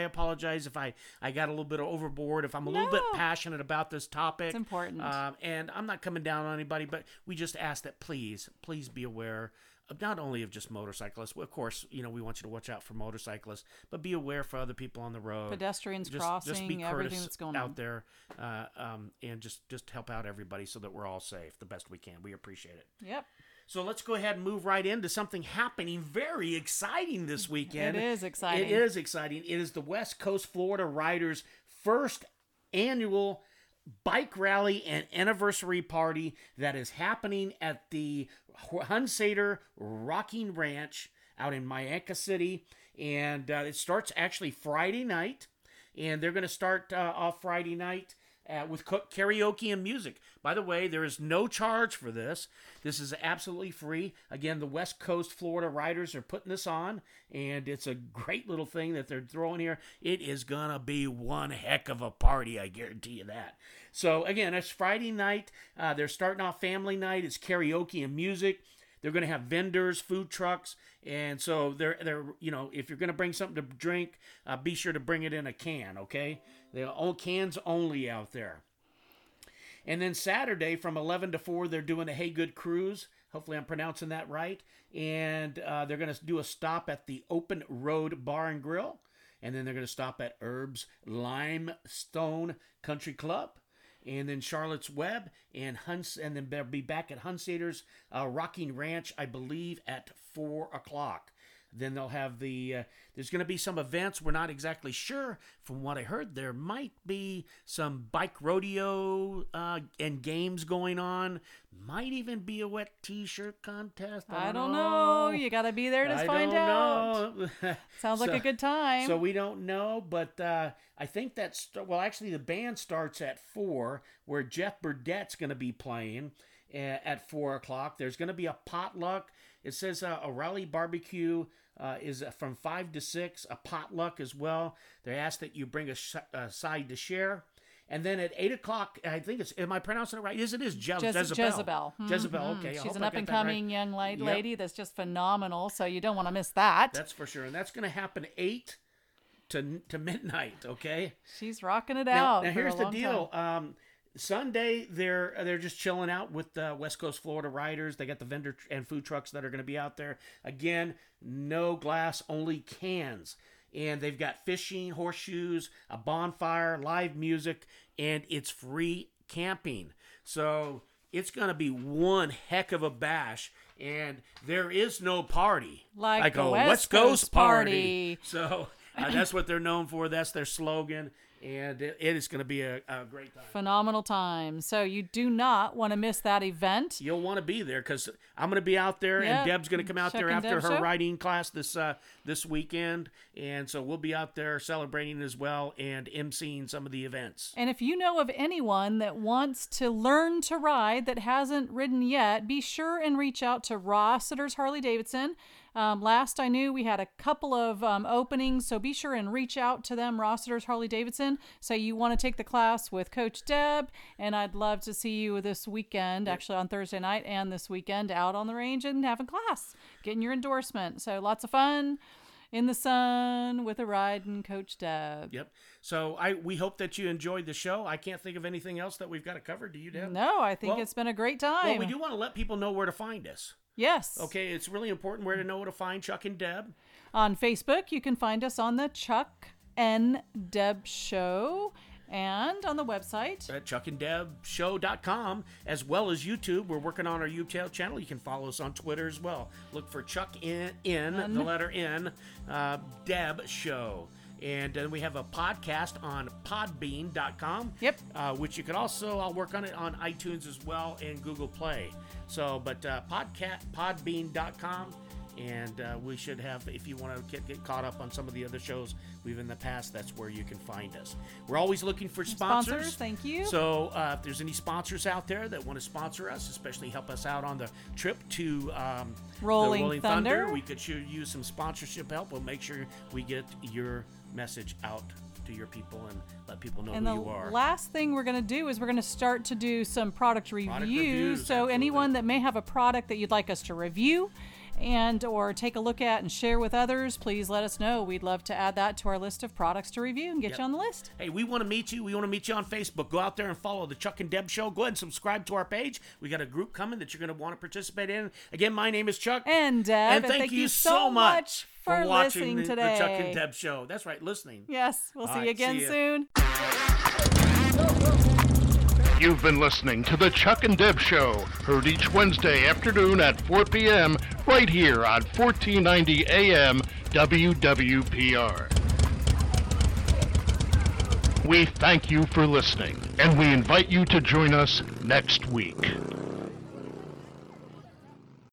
apologize if I got a little bit overboard, if I'm a little bit passionate about this topic. It's important. And I'm not coming down on anybody, but we just ask that please be aware not only of just motorcyclists. Of course, you know, we want you to watch out for motorcyclists, but be aware for other people on the road. Pedestrians crossing, just be courteous, everything that's going on out there, and just help out everybody so that we're all safe the best we can. We appreciate it. Yep. So let's go ahead and move right into something happening very exciting this weekend. It is exciting. It is exciting. It is the West Coast Florida Riders' first annual bike rally and anniversary party that is happening at the Huntsader Rocking Ranch out in Mayanka City. And it starts actually Friday night. And they're going to start off Friday night with karaoke and music. By the way, there is no charge for this. This is absolutely free. Again, the West Coast Florida Riders are putting this on, and it's a great little thing that they're throwing here. It is going to be one heck of a party, I guarantee you that. So, again, it's Friday night. They're starting off family night. It's karaoke and music. They're going to have vendors, food trucks, and so they're you know, if you're going to bring something to drink, be sure to bring it in a can, okay? They're all cans only out there. And then Saturday from 11 to 4, they're doing a Hey Good Cruise. Hopefully I'm pronouncing that right. And they're going to do a stop at the Open Road Bar and Grill. And then they're going to stop at Herb's Limestone Country Club. And then Charlotte's Web, and then they'll be back at Huntsader's Rocking Ranch, I believe, at 4 o'clock. Then they'll have there's going to be some events. We're not exactly sure. From what I heard, there might be some bike rodeo and games going on. Might even be a wet t-shirt contest. I don't know. You got to be there to find out. Sounds like a good time. So we don't know, but I think that's, well, actually the band starts at 4, where Jeff Burdett's going to be playing at 4 o'clock. There's going to be a potluck. It says a rally barbecue is from 5 to 6, a potluck as well. They ask that you bring a side to share. And then at 8 o'clock, I think it's, am I pronouncing it right? Yes, it is Jezebel. Jezebel. Mm-hmm. Jezebel, okay. She's an up-and-coming young lady that's just phenomenal, so you don't want to miss that. That's for sure. And that's going to happen 8 to midnight, okay? She's rocking it out. Now here's the deal. Sunday, they're just chilling out with the West Coast Florida Riders. They got the vendor and food trucks that are going to be out there. Again, no glass, only cans. And they've got fishing, horseshoes, a bonfire, live music, and it's free camping. So it's going to be one heck of a bash. And there is no party. Like a West Coast party. So that's what they're known for. That's their slogan. And it is going to be a great time. Phenomenal time. So you do not want to miss that event. You'll want to be there because I'm going to be out there, and Deb's going to come out there after her riding class this weekend. And so we'll be out there celebrating as well and emceeing some of the events. And if you know of anyone that wants to learn to ride that hasn't ridden yet, be sure and reach out to Rossiter's Harley-Davidson. Last I knew, we had a couple of openings, so be sure and reach out to them, Rossiter's Harley-Davidson. So you want to take the class with Coach Deb, and I'd love to see you this weekend, actually on Thursday night and this weekend, out on the range and having class, getting your endorsement. So lots of fun in the sun with a ride and Coach Deb. Yep. So we hope that you enjoyed the show. I can't think of anything else that we've got to cover. Do you, Deb? No, I think it's been a great time. Well, we do want to let people know where to find us. Yes. Okay, it's really important where to know to find Chuck and Deb. On Facebook, you can find us on the Chuck and Deb Show and on the website at chuckanddebshow.com, as well as YouTube. We're working on our YouTube channel. You can follow us on Twitter as well. Look for Chuck the letter N, Deb Show. And then we have a podcast on podbean.com. Yep. Which you can also, I'll work on it on iTunes as well and Google Play. So, but podbean.com. And we should have, if you want to get caught up on some of the other shows we've in the past, that's where you can find us. We're always looking for sponsors. Thank you. So if there's any sponsors out there that want to sponsor us, especially help us out on the trip to Rolling Thunder, we could sure use some sponsorship help. We'll make sure we get your message out to your people and let people know who you are. And the last thing we're going to do is we're going to start to do some product reviews. So absolutely. Anyone that may have a product that you'd like us to review, and or take a look at and share with others, please let us know. We'd love to add that to our list of products to review and get you on the list. Hey, we want to meet you. We want to meet you on Facebook. Go out there and follow the Chuck and Deb Show. Go ahead and subscribe to our page. We got a group coming that you're going to want to participate in. Again, my name is Chuck. And Deb. And thank you so much for watching listening today. The Chuck and Deb Show. That's right, listening. Yes, we'll see you again soon. You've been listening to The Chuck and Deb Show, heard each Wednesday afternoon at 4 p.m. right here on 1490 AM WWPR. We thank you for listening, and we invite you to join us next week.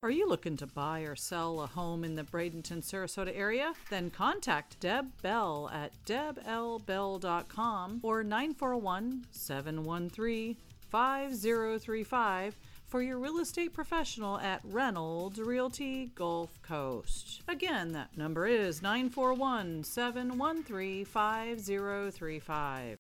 Are you looking to buy or sell a home in the Bradenton, Sarasota area? Then contact Deb Bell at deblbell.com or 941-713-5035 for your real estate professional at Reynolds Realty Gulf Coast. Again, that number is 941-713-5035.